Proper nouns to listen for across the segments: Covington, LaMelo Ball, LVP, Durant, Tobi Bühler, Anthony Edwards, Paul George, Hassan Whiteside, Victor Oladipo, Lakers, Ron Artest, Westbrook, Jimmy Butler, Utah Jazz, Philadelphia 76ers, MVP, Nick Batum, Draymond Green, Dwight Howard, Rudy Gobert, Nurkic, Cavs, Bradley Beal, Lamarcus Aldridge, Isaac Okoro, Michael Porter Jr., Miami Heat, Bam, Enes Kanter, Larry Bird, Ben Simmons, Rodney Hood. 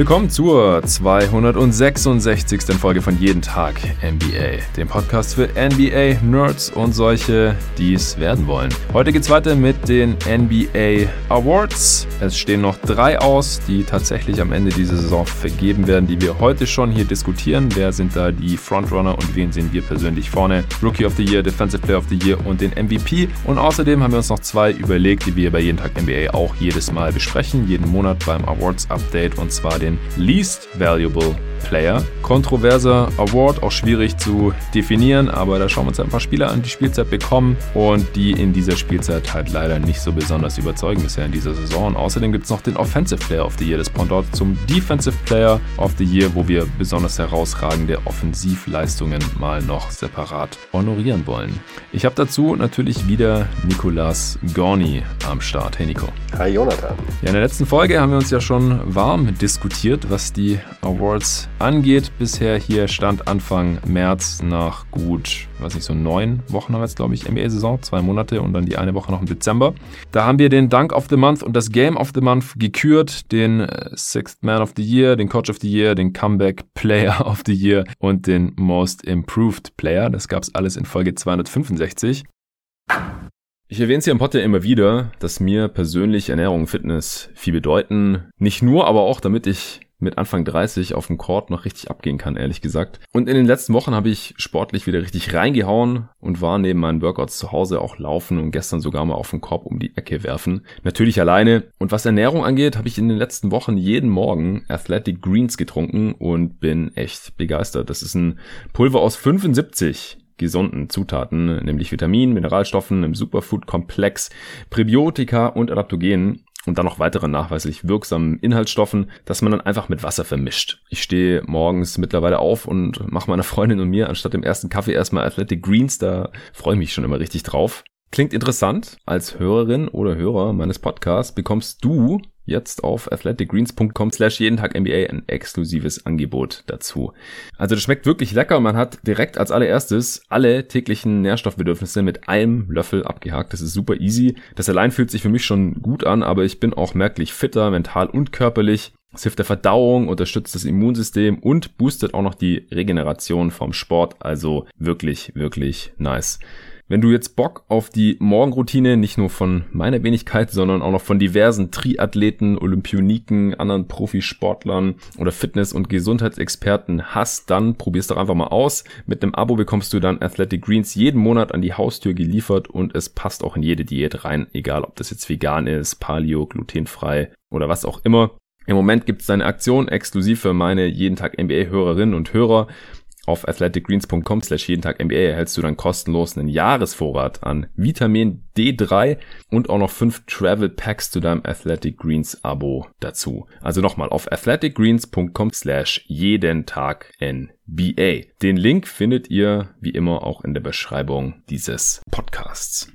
Willkommen zur 266. Folge von Jeden Tag NBA, dem Podcast für NBA-Nerds und solche, die es werden wollen. Heute geht's weiter mit den NBA Awards. Es stehen noch 3 aus, die tatsächlich am Ende dieser Saison vergeben werden, die wir heute schon hier diskutieren. Wer sind da die Frontrunner und wen sehen wir persönlich vorne? Rookie of the Year, Defensive Player of the Year und den MVP. Und außerdem haben wir uns noch 2 überlegt, die wir bei Jeden Tag NBA auch jedes Mal besprechen, jeden Monat beim Awards-Update, und zwar den Least Valuable Player. Kontroverser Award, auch schwierig zu definieren, aber da schauen wir uns ein paar Spieler an, die Spielzeit bekommen und die in dieser Spielzeit halt leider nicht so besonders überzeugen bisher in dieser Saison. Und außerdem gibt es noch den Offensive Player of the Year, das Pendant zum Defensive Player of the Year, wo wir besonders herausragende Offensivleistungen mal noch separat honorieren wollen. Ich habe dazu natürlich wieder Nicolas Gorni am Start. Hey Nico. Hi Jonathan. Ja, in der letzten Folge haben wir uns ja schon warm diskutiert, was die Awards angeht. Bisher hier stand Anfang März nach gut, weiß nicht, so 9 Wochen haben wir jetzt, glaube ich, NBA-Saison, 2 Monate und dann die eine Woche noch im Dezember. Da haben wir den Dunk of the Month und das Game of the Month gekürt, den Sixth Man of the Year, den Coach of the Year, den Comeback Player of the Year und den Most Improved Player. Das gab es alles in Folge 265. Ich erwähne es hier im Pod ja immer wieder, dass mir persönlich Ernährung und Fitness viel bedeuten. Nicht nur, aber auch, damit ich mit Anfang 30 auf dem Court noch richtig abgehen kann, ehrlich gesagt. Und in den letzten Wochen habe ich sportlich wieder richtig reingehauen und war neben meinen Workouts zu Hause auch laufen und gestern sogar mal auf den Korb um die Ecke werfen. Natürlich alleine. Und was Ernährung angeht, habe ich in den letzten Wochen jeden Morgen Athletic Greens getrunken und bin echt begeistert. Das ist ein Pulver aus 75 gesunden Zutaten, nämlich Vitaminen, Mineralstoffen, im Superfood-Komplex, Präbiotika und Adaptogenen und dann noch weiteren nachweislich wirksamen Inhaltsstoffen, das man dann einfach mit Wasser vermischt. Ich stehe morgens mittlerweile auf und mache meiner Freundin und mir anstatt dem ersten Kaffee erstmal Athletic Greens, da freue ich mich schon immer richtig drauf. Klingt interessant? Als Hörerin oder Hörer meines Podcasts bekommst du jetzt auf athleticgreens.com/jedentagNBA ein exklusives Angebot dazu. Also das schmeckt wirklich lecker und man hat direkt als allererstes alle täglichen Nährstoffbedürfnisse mit einem Löffel abgehakt. Das ist super easy. Das allein fühlt sich für mich schon gut an, aber ich bin auch merklich fitter, mental und körperlich. Es hilft der Verdauung, unterstützt das Immunsystem und boostet auch noch die Regeneration vom Sport. Also wirklich, wirklich nice. Wenn du jetzt Bock auf die Morgenroutine, nicht nur von meiner Wenigkeit, sondern auch noch von diversen Triathleten, Olympioniken, anderen Profisportlern oder Fitness- und Gesundheitsexperten hast, dann probier's doch einfach mal aus. Mit einem Abo bekommst du dann Athletic Greens jeden Monat an die Haustür geliefert und es passt auch in jede Diät rein, egal ob das jetzt vegan ist, Paleo, glutenfrei oder was auch immer. Im Moment gibt's seine Aktion exklusiv für meine Jeden Tag NBA-Hörerinnen und Hörer. Auf athleticgreens.com/jedentagNBA erhältst du dann kostenlos einen Jahresvorrat an Vitamin D3 und auch noch 5 Travel Packs zu deinem Athletic Greens Abo dazu. Also nochmal auf athleticgreens.com/jedentagNBA. Den Link findet ihr wie immer auch in der Beschreibung dieses Podcasts.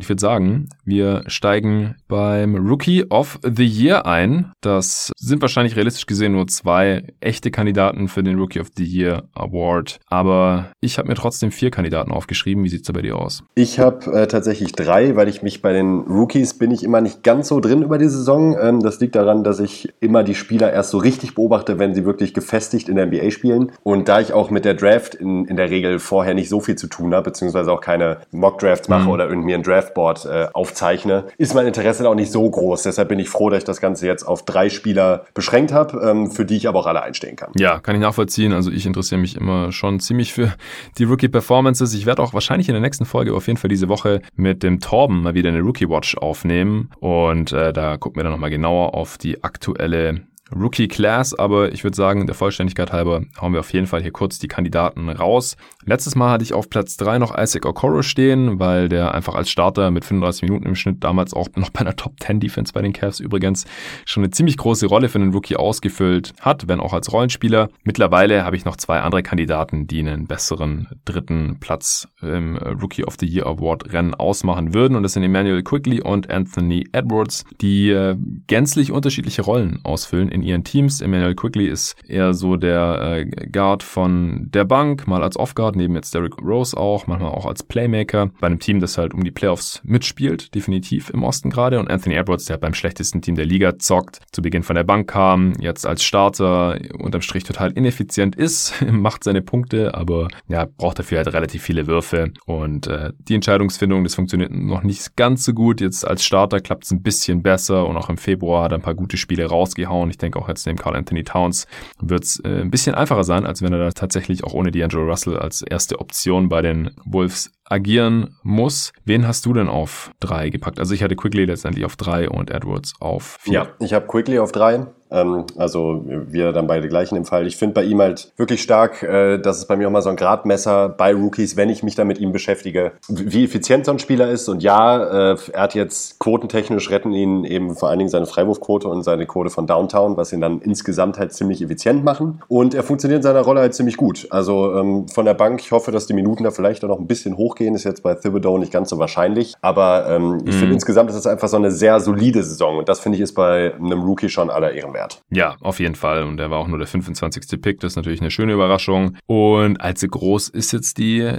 Ich würde sagen, wir steigen beim Rookie of the Year ein. Das sind wahrscheinlich realistisch gesehen nur 2 echte Kandidaten für den Rookie of the Year Award. Aber ich habe mir trotzdem 4 Kandidaten aufgeschrieben. Wie sieht es da bei dir aus? Ich habe tatsächlich 3, weil ich mich bei den Rookies bin ich immer nicht ganz so drin über die Saison. Das liegt daran, dass ich immer die Spieler erst so richtig beobachte, wenn sie wirklich gefestigt in der NBA spielen. Und da ich auch mit der Draft in der Regel vorher nicht so viel zu tun habe, beziehungsweise auch keine Mock-Drafts mache oder irgendwie einen Draft Board aufzeichne, ist mein Interesse da auch nicht so groß. Deshalb bin ich froh, dass ich das Ganze jetzt auf 3 Spieler beschränkt habe, für die ich aber auch alle einstehen kann. Ja, kann ich nachvollziehen. Also ich interessiere mich immer schon ziemlich für die Rookie-Performances. Ich werde auch wahrscheinlich in der nächsten Folge, auf jeden Fall diese Woche, mit dem Torben mal wieder eine Rookie-Watch aufnehmen. Und da gucken wir dann nochmal genauer auf die aktuelle Rookie Class, aber ich würde sagen, der Vollständigkeit halber hauen wir auf jeden Fall hier kurz die Kandidaten raus. Letztes Mal hatte ich auf Platz 3 noch Isaac Okoro stehen, weil der einfach als Starter mit 35 Minuten im Schnitt damals auch noch bei einer Top-10-Defense bei den Cavs übrigens schon eine ziemlich große Rolle für einen Rookie ausgefüllt hat, wenn auch als Rollenspieler. Mittlerweile habe ich noch 2 andere Kandidaten, die einen besseren 3. Platz im Rookie of the Year Award Rennen ausmachen würden, und das sind Emmanuel Quickley und Anthony Edwards, die gänzlich unterschiedliche Rollen ausfüllen in ihren Teams. Emmanuel Quickley ist eher so der Guard von der Bank, mal als Off-Guard, neben jetzt Derrick Rose auch, manchmal auch als Playmaker. Bei einem Team, das halt um die Playoffs mitspielt, definitiv im Osten gerade. Und Anthony Edwards, der beim schlechtesten Team der Liga zockt, zu Beginn von der Bank kam, jetzt als Starter unterm Strich total ineffizient ist, macht seine Punkte, aber ja, braucht dafür halt relativ viele Würfe. Und die Entscheidungsfindung, das funktioniert noch nicht ganz so gut. Jetzt als Starter klappt es ein bisschen besser und auch im Februar hat er ein paar gute Spiele rausgehauen. Ich denke auch jetzt neben Karl Anthony Towns wird es ein bisschen einfacher sein, als wenn er da tatsächlich auch ohne D'Angelo Russell als erste Option bei den Wolves agieren muss. Wen hast du denn auf 3 gepackt? Also ich hatte Quickley letztendlich auf 3 und Edwards auf 4. Ja, ich habe Quickley auf 3. Also wir dann beide gleichen im Fall. Ich finde bei ihm halt wirklich stark, dass es bei mir auch mal so ein Gradmesser bei Rookies, wenn ich mich da mit ihm beschäftige, wie effizient so ein Spieler ist. Und ja, er hat jetzt quotentechnisch retten ihn eben vor allen Dingen seine Freiwurfquote und seine Quote von Downtown, was ihn dann insgesamt halt ziemlich effizient machen. Und er funktioniert in seiner Rolle halt ziemlich gut. Also von der Bank, ich hoffe, dass die Minuten da vielleicht auch noch ein bisschen hochgehen. Ist jetzt bei Thibodeau nicht ganz so wahrscheinlich. Aber ich finde insgesamt ist das einfach so eine sehr solide Saison. Und das finde ich ist bei einem Rookie schon aller Ehren wert. Ja, auf jeden Fall. Und er war auch nur der 25. Pick. Das ist natürlich eine schöne Überraschung. Und allzu groß ist jetzt die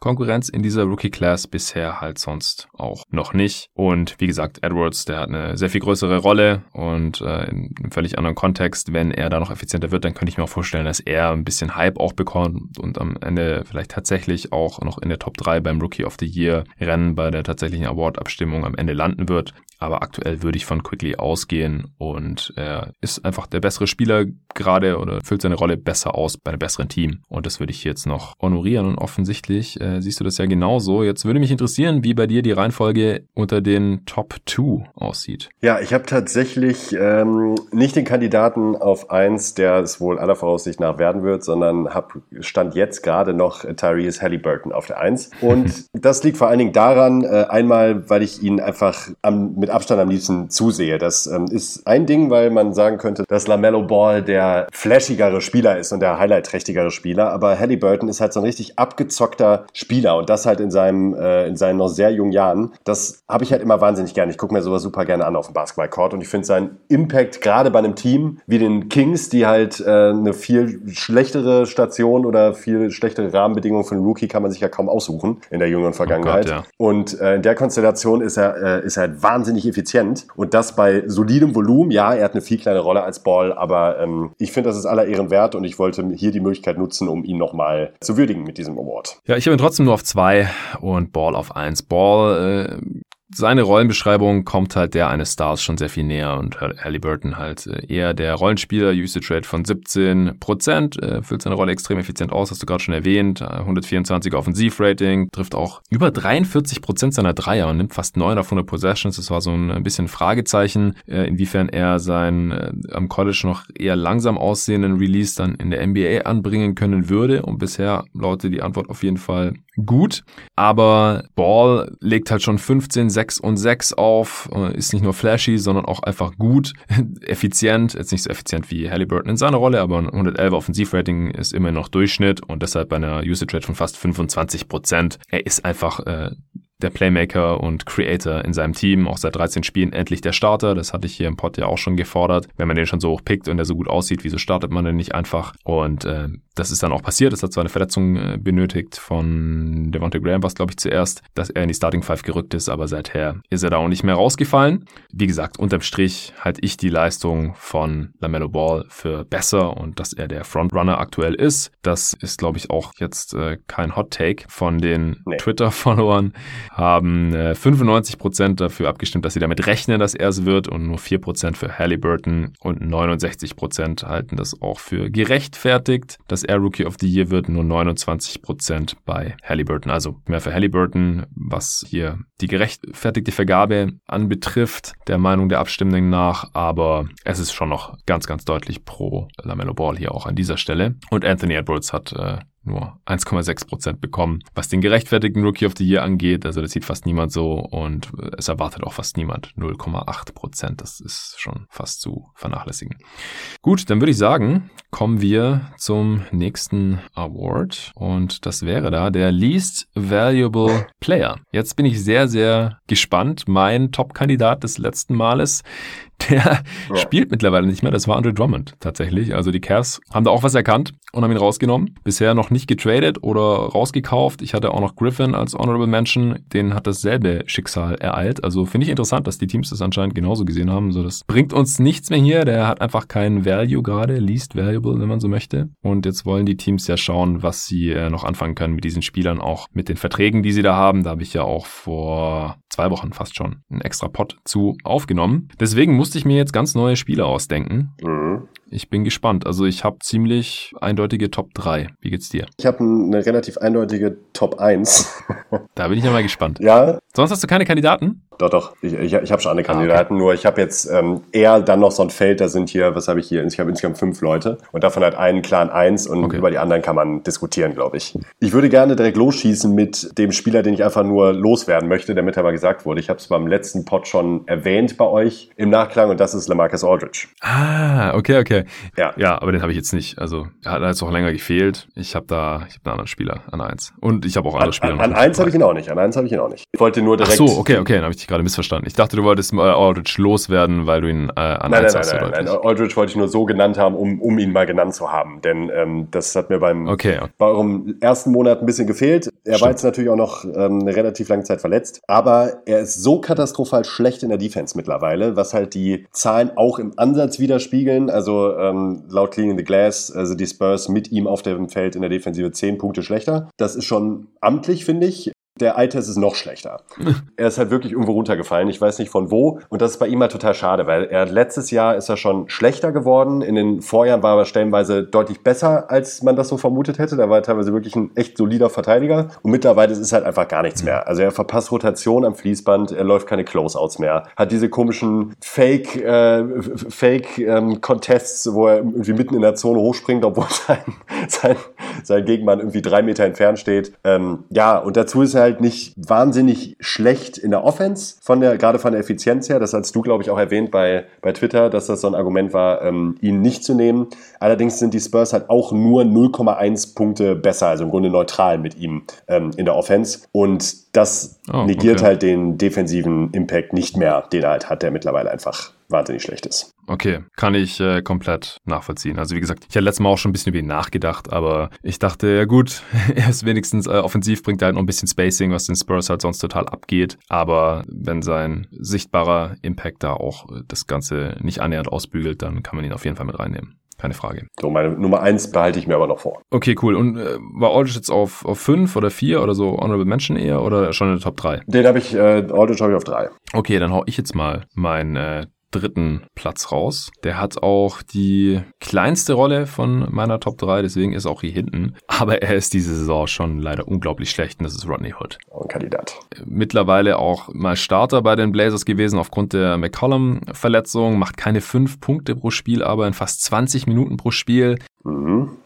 Konkurrenz in dieser Rookie-Class bisher halt sonst auch noch nicht. Und wie gesagt, Edwards, der hat eine sehr viel größere Rolle und in einem völlig anderen Kontext. Wenn er da noch effizienter wird, dann könnte ich mir auch vorstellen, dass er ein bisschen Hype auch bekommt und am Ende vielleicht tatsächlich auch noch in der Top 3 beim Rookie of the Year Rennen bei der tatsächlichen Award-Abstimmung am Ende landen wird. Aber aktuell würde ich von Quickley ausgehen und er ist einfach der bessere Spieler gerade oder füllt seine Rolle besser aus bei einem besseren Team. Und das würde ich jetzt noch honorieren und offensichtlich siehst du das ja genauso. Jetzt würde mich interessieren, wie bei dir die Reihenfolge unter den Top 2 aussieht. Ja, ich habe tatsächlich nicht den Kandidaten auf 1, der es wohl aller Voraussicht nach werden wird, sondern stand jetzt gerade noch Tyrese Haliburton auf der 1. Und das liegt vor allen Dingen daran, einmal, weil ich ihn einfach mit Abstand am liebsten zusehe. Das ist ein Ding, weil man sagen könnte, dass LaMelo Ball der flashigere Spieler ist und der highlightträchtigere Spieler, aber Haliburton ist halt so ein richtig abgezockter Spieler und das halt in seinen noch sehr jungen Jahren. Das habe ich halt immer wahnsinnig gerne. Ich gucke mir sowas super gerne an auf dem Basketballcourt und ich finde seinen Impact gerade bei einem Team wie den Kings, die halt eine viel schlechtere Station oder viel schlechtere Rahmenbedingungen für einen Rookie kann man sich ja kaum aussuchen in der jüngeren Vergangenheit. Oh Gott, ja. Und in der Konstellation ist er halt wahnsinnig effizient und das bei solidem Volumen. Ja, er hat eine viel kleinere Rolle als Ball, aber ich finde, das ist aller Ehren wert und ich wollte hier die Möglichkeit nutzen, um ihn nochmal zu würdigen mit diesem Award. Ja, ich habe ihn trotzdem nur auf 2 und Ball auf 1. Ball, seine Rollenbeschreibung kommt halt der eines Stars schon sehr viel näher und Haliburton halt eher der Rollenspieler, Usage Rate von 17%, füllt seine Rolle extrem effizient aus, hast du gerade schon erwähnt, 124er Offensivrating, trifft auch über 43% seiner Dreier und nimmt fast 9 auf 100 Possessions, das war so ein bisschen Fragezeichen, inwiefern er seinen am College noch eher langsam aussehenden Release dann in der NBA anbringen können würde und bisher lautet die Antwort auf jeden Fall gut, aber Ball legt halt schon 15, 6 und 6 auf, ist nicht nur flashy, sondern auch einfach gut, effizient, jetzt nicht so effizient wie Haliburton in seiner Rolle, aber ein 111er Offensivrating ist immer noch Durchschnitt und deshalb bei einer Usage Rate von fast 25%. Er ist einfach der Playmaker und Creator in seinem Team, auch seit 13 Spielen endlich der Starter, das hatte ich hier im Pod ja auch schon gefordert, wenn man den schon so hoch pickt und der so gut aussieht, wieso startet man denn nicht einfach und das ist dann auch passiert, es hat zwar eine Verletzung benötigt von Devontae Graham, was glaube ich zuerst, dass er in die Starting Five gerückt ist, aber seither ist er da auch nicht mehr rausgefallen. Wie gesagt, unterm Strich halte ich die Leistung von LaMelo Ball für besser und dass er der Frontrunner aktuell ist, das ist glaube ich auch jetzt kein Hot Take von den Twitter-Followern, haben 95% dafür abgestimmt, dass sie damit rechnen, dass er es wird und nur 4% für Haliburton und 69% halten das auch für gerechtfertigt, dass er Rookie of the Year wird, nur 29% bei Haliburton. Also mehr für Haliburton, was hier die gerechtfertigte Vergabe anbetrifft, der Meinung der Abstimmenden nach, aber es ist schon noch ganz, ganz deutlich pro LaMelo Ball hier auch an dieser Stelle. Und Anthony Edwards hat nur 1,6% bekommen, was den gerechtfertigten Rookie of the Year angeht. Also das sieht fast niemand so und es erwartet auch fast niemand. 0,8%, das ist schon fast zu vernachlässigen. Gut, dann würde ich sagen, kommen wir zum nächsten Award und das wäre da der Least Valuable Player. Jetzt bin ich sehr, sehr gespannt. Mein Top-Kandidat des letzten Males, der spielt mittlerweile nicht mehr. Das war Andre Drummond tatsächlich. Also die Cavs haben da auch was erkannt und haben ihn rausgenommen. Bisher noch nicht getradet oder rausgekauft. Ich hatte auch noch Griffin als Honorable Mention. Den hat dasselbe Schicksal ereilt. Also finde ich interessant, dass die Teams das anscheinend genauso gesehen haben. So, das bringt uns nichts mehr hier. Der hat einfach keinen Value gerade. Least valuable, wenn man so möchte. Und jetzt wollen die Teams ja schauen, was sie noch anfangen können mit diesen Spielern, auch mit den Verträgen, die sie da haben. Da habe ich ja auch vor 2 Wochen fast schon einen extra Pod zu aufgenommen. Deswegen musste ich mir jetzt ganz neue Spieler ausdenken. Mhm. Ich bin gespannt. Also ich habe ziemlich eindeutige Top 3. Wie geht's dir? Ich habe eine relativ eindeutige Top 1. Da bin ich ja mal gespannt. Ja. Sonst hast du keine Kandidaten? Doch. Ich habe schon alle Kandidaten, okay. Nur ich habe jetzt eher dann noch so ein Feld, da sind hier, was habe ich hier? Ich habe insgesamt 5 Leute und davon halt einen klaren 1 und über die anderen kann man diskutieren, glaube ich. Ich würde gerne direkt losschießen mit dem Spieler, den ich einfach nur loswerden möchte, der mit aber gesagt wurde. Ich habe es beim letzten Pod schon erwähnt bei euch im Nachklang und das ist Lamarcus Aldridge. Ah, okay. Ja, aber den habe ich jetzt nicht. Also er hat jetzt auch länger gefehlt. Ich habe einen anderen Spieler an 1 und ich habe auch andere Spieler an 1 habe ich ihn auch nicht. Ich wollte nur direkt... Ach so, okay, dann habe ich dich gerade missverstanden. Ich dachte, du wolltest Aldridge loswerden, weil du ihn an 1 hast. Nein, Aldridge wollte ich nur so genannt haben, um ihn mal genannt zu haben, denn das hat mir bei eurem ersten Monat ein bisschen gefehlt. Er war jetzt natürlich auch noch eine relativ lange Zeit verletzt, aber er ist so katastrophal schlecht in der Defense mittlerweile, was halt die Zahlen auch im Ansatz widerspiegeln. Also laut Cleaning the Glass, also die Spurs mit ihm auf dem Feld in der Defensive 10 Punkte schlechter. Das ist schon amtlich, finde ich. Der Alters ist noch schlechter. Er ist halt wirklich irgendwo runtergefallen. Ich weiß nicht von wo. Und das ist bei ihm halt total schade, weil letztes Jahr ist er schon schlechter geworden. In den Vorjahren war er stellenweise deutlich besser, als man das so vermutet hätte. Da war er teilweise wirklich ein echt solider Verteidiger. Und mittlerweile ist es halt einfach gar nichts mehr. Also er verpasst Rotation am Fließband. Er läuft keine Closeouts mehr. Hat diese komischen Fake Contests, wo er irgendwie mitten in der Zone hochspringt, obwohl sein Gegenmann irgendwie 3 Meter entfernt steht. Und dazu ist er halt nicht wahnsinnig schlecht in der Offense, gerade von der Effizienz her. Das hast du, glaube ich, auch erwähnt bei Twitter, dass das so ein Argument war, ihn nicht zu nehmen. Allerdings sind die Spurs halt auch nur 0,1 Punkte besser, also im Grunde neutral mit ihm in der Offense. Und das negiert halt den defensiven Impact nicht mehr, den er halt hat, der mittlerweile einfach wahnsinnig schlecht ist. Okay, kann ich komplett nachvollziehen. Also wie gesagt, ich hatte letztes Mal auch schon ein bisschen über ihn nachgedacht, aber ich dachte, ja gut, er ist wenigstens offensiv, bringt halt noch ein bisschen Spacing, was den Spurs halt sonst total abgeht, aber wenn sein sichtbarer Impact da auch das Ganze nicht annähernd ausbügelt, dann kann man ihn auf jeden Fall mit reinnehmen. Keine Frage. So, meine Nummer 1 behalte ich mir aber noch vor. Okay, cool. Und war Aldridge jetzt auf 5 oder 4 oder so Honorable Mention eher oder schon in der Top 3? Den habe ich, Aldridge habe ich auf 3. Okay, dann hau ich jetzt mal meinen dritten Platz raus. Der hat auch die kleinste Rolle von meiner Top 3, deswegen ist er auch hier hinten. Aber er ist diese Saison schon leider unglaublich schlecht und das ist Rodney Hood. Ein Kandidat. Mittlerweile auch mal Starter bei den Blazers gewesen aufgrund der McCollum-Verletzung. Macht keine 5 Punkte pro Spiel, aber in fast 20 Minuten pro Spiel.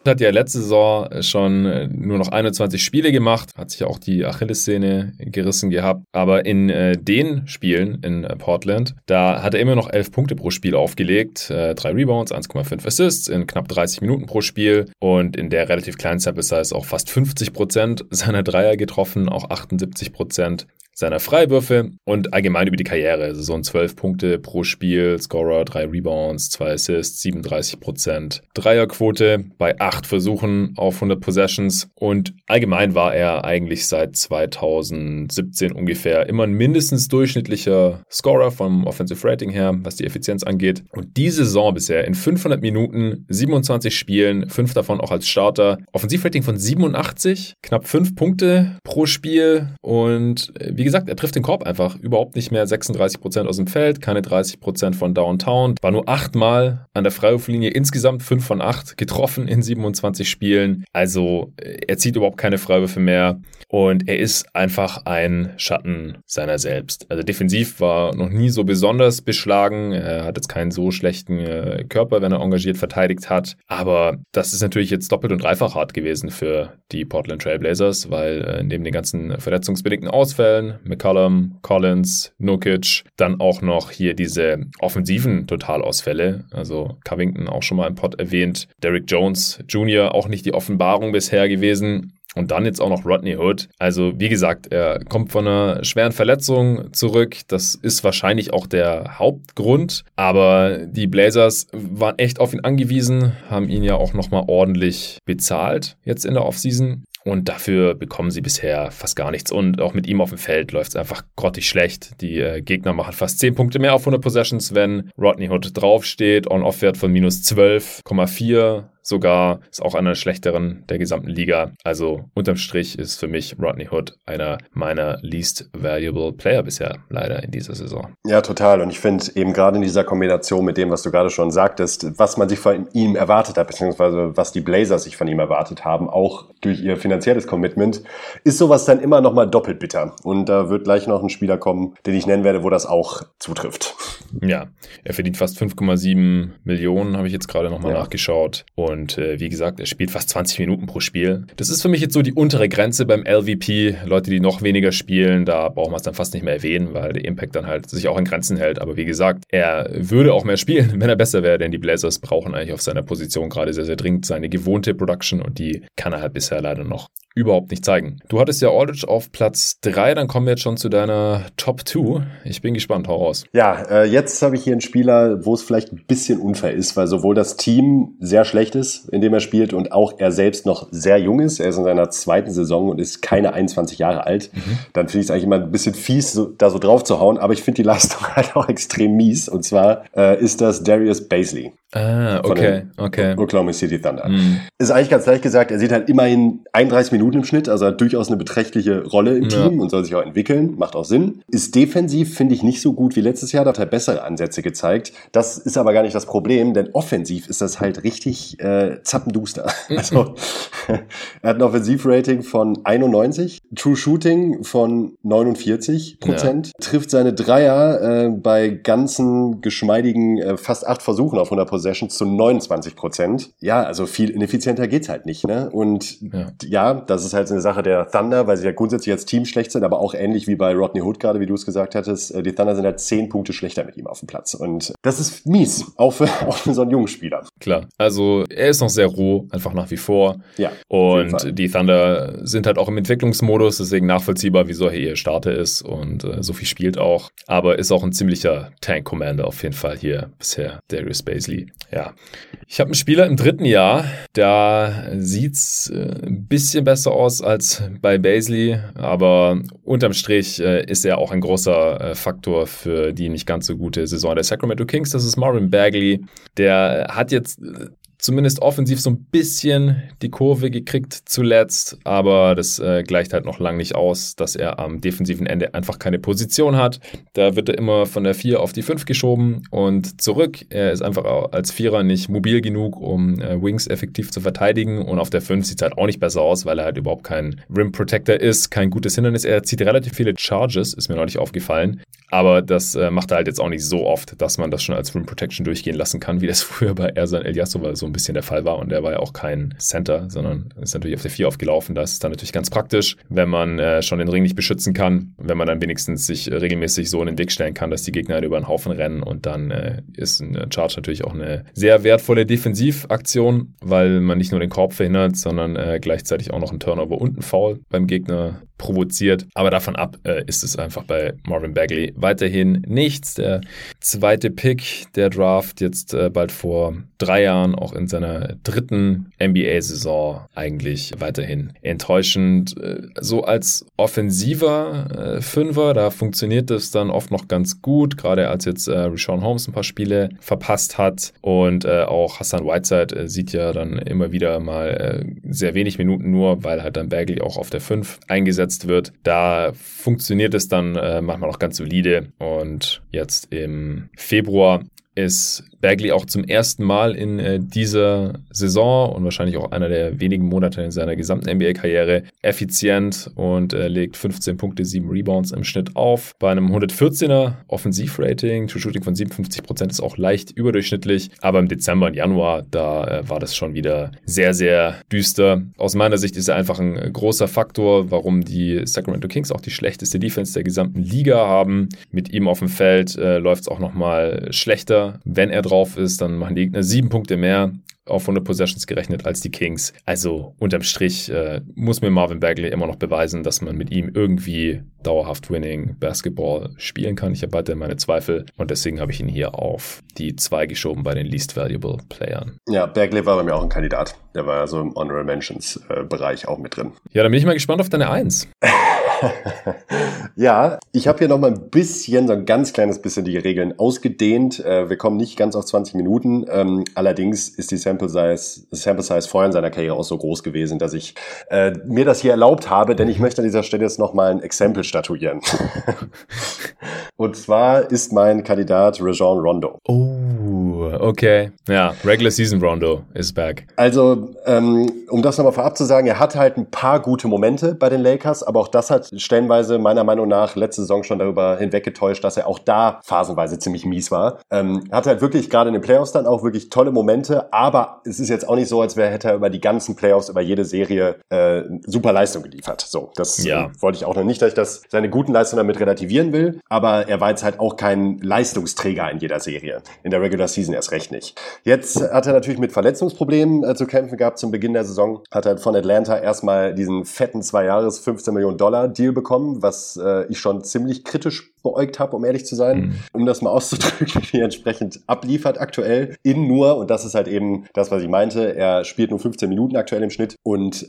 Hat ja letzte Saison schon nur noch 21 Spiele gemacht, hat sich ja auch die Achillessehne gerissen gehabt, aber in den Spielen in Portland, da hat er immer noch 11 Punkte pro Spiel aufgelegt, 3 Rebounds, 1,5 Assists in knapp 30 Minuten pro Spiel und in der relativ kleinen Sample Size auch fast 50% seiner Dreier getroffen, auch 78% seiner Freiwürfe und allgemein über die Karriere. Also so ein 12 Punkte pro Spiel, Scorer, 3 Rebounds, 2 Assists, 37% Dreierquote bei 8 Versuchen auf 100 Possessions und allgemein war er eigentlich seit 2017 ungefähr immer ein mindestens durchschnittlicher Scorer vom Offensive Rating her, was die Effizienz angeht. Und die Saison bisher in 500 Minuten, 27 Spielen, 5 davon auch als Starter, Offensivrating von 87, knapp 5 Punkte pro Spiel und wie gesagt, er trifft den Korb einfach überhaupt nicht mehr. 36% aus dem Feld, keine 30% von Downtown. War nur 8-mal an der Freiwurflinie, insgesamt 5 von 8 getroffen in 27 Spielen. Also er zieht überhaupt keine Freiwürfe mehr und er ist einfach ein Schatten seiner selbst. Also defensiv war noch nie so besonders beschlagen. Er hat jetzt keinen so schlechten Körper, wenn er engagiert verteidigt hat. Aber das ist natürlich jetzt doppelt und dreifach hart gewesen für die Portland Trail Blazers, weil neben den ganzen verletzungsbedingten Ausfällen McCollum, Collins, Nurkic, dann auch noch hier diese offensiven Totalausfälle, also Covington auch schon mal im Pod erwähnt, Derrick Jones Jr. auch nicht die Offenbarung bisher gewesen. Und dann jetzt auch noch Rodney Hood. Also wie gesagt, er kommt von einer schweren Verletzung zurück. Das ist wahrscheinlich auch der Hauptgrund. Aber die Blazers waren echt auf ihn angewiesen, haben ihn ja auch nochmal ordentlich bezahlt jetzt in der Offseason. Und dafür bekommen sie bisher fast gar nichts. Und auch mit ihm auf dem Feld läuft es einfach grottig schlecht. Die Gegner machen fast 10 Punkte mehr auf 100 Possessions, wenn Rodney Hood draufsteht. On-Off-Wert von minus 12,4. Sogar ist auch einer der schlechteren der gesamten Liga. Also unterm Strich ist für mich Rodney Hood einer meiner least valuable Player bisher leider in dieser Saison. Ja, total. Und ich finde eben gerade in dieser Kombination mit dem, was du gerade schon sagtest, was man sich von ihm erwartet hat, beziehungsweise was die Blazers sich von ihm erwartet haben, auch durch ihr finanzielles Commitment, ist sowas dann immer nochmal doppelt bitter. Und da wird gleich noch ein Spieler kommen, den ich nennen werde, wo das auch zutrifft. Ja, er verdient fast 5,7 Millionen, habe ich jetzt gerade nochmal nachgeschaut. Und wie gesagt, er spielt fast 20 Minuten pro Spiel. Das ist für mich jetzt so die untere Grenze beim LVP. Leute, die noch weniger spielen, da brauchen wir es dann fast nicht mehr erwähnen, weil der Impact dann halt sich auch in Grenzen hält. Aber wie gesagt, er würde auch mehr spielen, wenn er besser wäre, denn die Blazers brauchen eigentlich auf seiner Position gerade sehr, sehr dringend seine gewohnte Production und die kann er halt bisher leider noch überhaupt nicht zeigen. Du hattest ja Aldridge auf Platz 3, dann kommen wir jetzt schon zu deiner Top 2. Ich bin gespannt, hau raus. Ja, jetzt habe ich hier einen Spieler, wo es vielleicht ein bisschen unfair ist, weil sowohl das Team sehr schlecht ist, in dem er spielt, und auch er selbst noch sehr jung ist. Er ist in seiner zweiten Saison und ist keine 21 Jahre alt. Mhm. Dann finde ich es eigentlich immer ein bisschen fies, da so drauf zu hauen, aber ich finde die Leistung halt auch extrem mies. Und zwar ist das Darius Bazley. Ah, okay, okay. Oklahoma City Thunder. Mhm. Ist eigentlich ganz leicht gesagt, er sieht halt immerhin 31 Minuten im Schnitt, also hat durchaus eine beträchtliche Rolle im Team und soll sich auch entwickeln, macht auch Sinn. Ist defensiv, finde ich, nicht so gut wie letztes Jahr, da hat er bessere Ansätze gezeigt. Das ist aber gar nicht das Problem, denn offensiv ist das halt richtig zappenduster. Also er hat ein Offensivrating von 91, True Shooting von 49%, trifft seine Dreier bei ganzen geschmeidigen fast 8 Versuchen auf 100 Possessions zu 29%. Ja, also viel ineffizienter geht's halt nicht, ne? Und das ist halt eine Sache der Thunder, weil sie ja grundsätzlich als Team schlecht sind, aber auch ähnlich wie bei Rodney Hood gerade, wie du es gesagt hattest, die Thunder sind halt 10 Punkte schlechter mit ihm auf dem Platz. Und das ist mies, auch für so einen jungen Spieler. Klar, also er ist noch sehr roh, einfach nach wie vor. Ja. Und die Thunder sind halt auch im Entwicklungsmodus, deswegen nachvollziehbar, wieso er hier Starter ist und so viel spielt auch. Aber ist auch ein ziemlicher Tank-Commander auf jeden Fall hier bisher, Darius Bazley. Ja. Ich habe einen Spieler im dritten Jahr, da sieht's ein bisschen besser aus als bei Bazley, aber unterm Strich ist er auch ein großer Faktor für die nicht ganz so gute Saison der Sacramento Kings. Das ist Marvin Bagley, der hat jetzt zumindest offensiv so ein bisschen die Kurve gekriegt zuletzt, aber das gleicht halt noch lange nicht aus, dass er am defensiven Ende einfach keine Position hat. Da wird er immer von der 4 auf die 5 geschoben und zurück. Er ist einfach als Vierer nicht mobil genug, um Wings effektiv zu verteidigen, und auf der 5 sieht es halt auch nicht besser aus, weil er halt überhaupt kein Rim Protector ist, kein gutes Hindernis. Er zieht relativ viele Charges, ist mir neulich aufgefallen, aber das macht er halt jetzt auch nicht so oft, dass man das schon als Rim Protection durchgehen lassen kann, wie das früher bei Ersan Ilyasova so ein bisschen der Fall war, und der war ja auch kein Center, sondern ist natürlich auf der 4 aufgelaufen. Das ist dann natürlich ganz praktisch, wenn man schon den Ring nicht beschützen kann, wenn man dann wenigstens sich regelmäßig so in den Weg stellen kann, dass die Gegner halt über den Haufen rennen, und dann ist ein Charge natürlich auch eine sehr wertvolle Defensivaktion, weil man nicht nur den Korb verhindert, sondern gleichzeitig auch noch einen Turnover und einen Foul beim Gegner provoziert. Aber davon ab ist es einfach bei Marvin Bagley weiterhin nichts. Der zweite Pick der Draft, jetzt bald vor 3 Jahren, auch in seiner dritten NBA-Saison, eigentlich weiterhin enttäuschend. So als offensiver Fünfer, da funktioniert das dann oft noch ganz gut, gerade als jetzt Richaun Holmes ein paar Spiele verpasst hat, und auch Hassan Whiteside sieht ja dann immer wieder mal sehr wenig Minuten nur, weil halt dann Bagley auch auf der 5 eingesetzt wird. Da funktioniert es dann manchmal auch ganz solide, und jetzt im Februar ist Bagley auch zum ersten Mal in dieser Saison und wahrscheinlich auch einer der wenigen Monate in seiner gesamten NBA-Karriere effizient und legt 15 Punkte, 7 Rebounds im Schnitt auf. Bei einem 114er Offensivrating, True Shooting von 57% ist auch leicht überdurchschnittlich, aber im Dezember und Januar, da war das schon wieder sehr, sehr düster. Aus meiner Sicht ist er einfach ein großer Faktor, warum die Sacramento Kings auch die schlechteste Defense der gesamten Liga haben. Mit ihm auf dem Feld läuft es auch nochmal schlechter. Wenn er drauf ist, dann machen die Gegner 7 Punkte mehr. auf 100 Possessions gerechnet als die Kings. Also unterm Strich muss mir Marvin Bagley immer noch beweisen, dass man mit ihm irgendwie dauerhaft Winning Basketball spielen kann. Ich habe weiterhin meine Zweifel und deswegen habe ich ihn hier auf die 2 geschoben bei den Least Valuable Playern. Ja, Bagley war bei mir auch ein Kandidat. Der war ja so im Honorable Mentions Bereich auch mit drin. Ja, dann bin ich mal gespannt auf deine 1. Ja, ich habe hier nochmal ein bisschen, so ein ganz kleines bisschen die Regeln ausgedehnt. Wir kommen nicht ganz auf 20 Minuten. Allerdings ist die Sample Size vorher in seiner Karriere auch so groß gewesen, dass ich mir das hier erlaubt habe, denn ich möchte an dieser Stelle jetzt nochmal ein Exempel statuieren. Und zwar ist mein Kandidat Rajon Rondo. Oh. Okay, ja, Regular Season Rondo is back. Also, um das nochmal vorab zu sagen, er hat halt ein paar gute Momente bei den Lakers, aber auch das hat stellenweise meiner Meinung nach letzte Saison schon darüber hinweggetäuscht, dass er auch da phasenweise ziemlich mies war. Hat halt wirklich gerade in den Playoffs dann auch wirklich tolle Momente, aber es ist jetzt auch nicht so, als hätte er über die ganzen Playoffs, über jede Serie super Leistung geliefert. So, das wollte ich auch noch nicht, dass ich das seine guten Leistungen damit relativieren will, aber er war jetzt halt auch kein Leistungsträger in jeder Serie. In der Regular Season erst recht nicht. Jetzt hat er natürlich mit Verletzungsproblemen zu kämpfen gehabt. Zum Beginn der Saison hat er von Atlanta erstmal diesen fetten 2-Jahres-$15 Millionen Deal bekommen, was ich schon ziemlich kritisch beäugt habe, um ehrlich zu sein, um das mal auszudrücken, wie er entsprechend abliefert aktuell in nur, und das ist halt eben das, was ich meinte, er spielt nur 15 Minuten aktuell im Schnitt und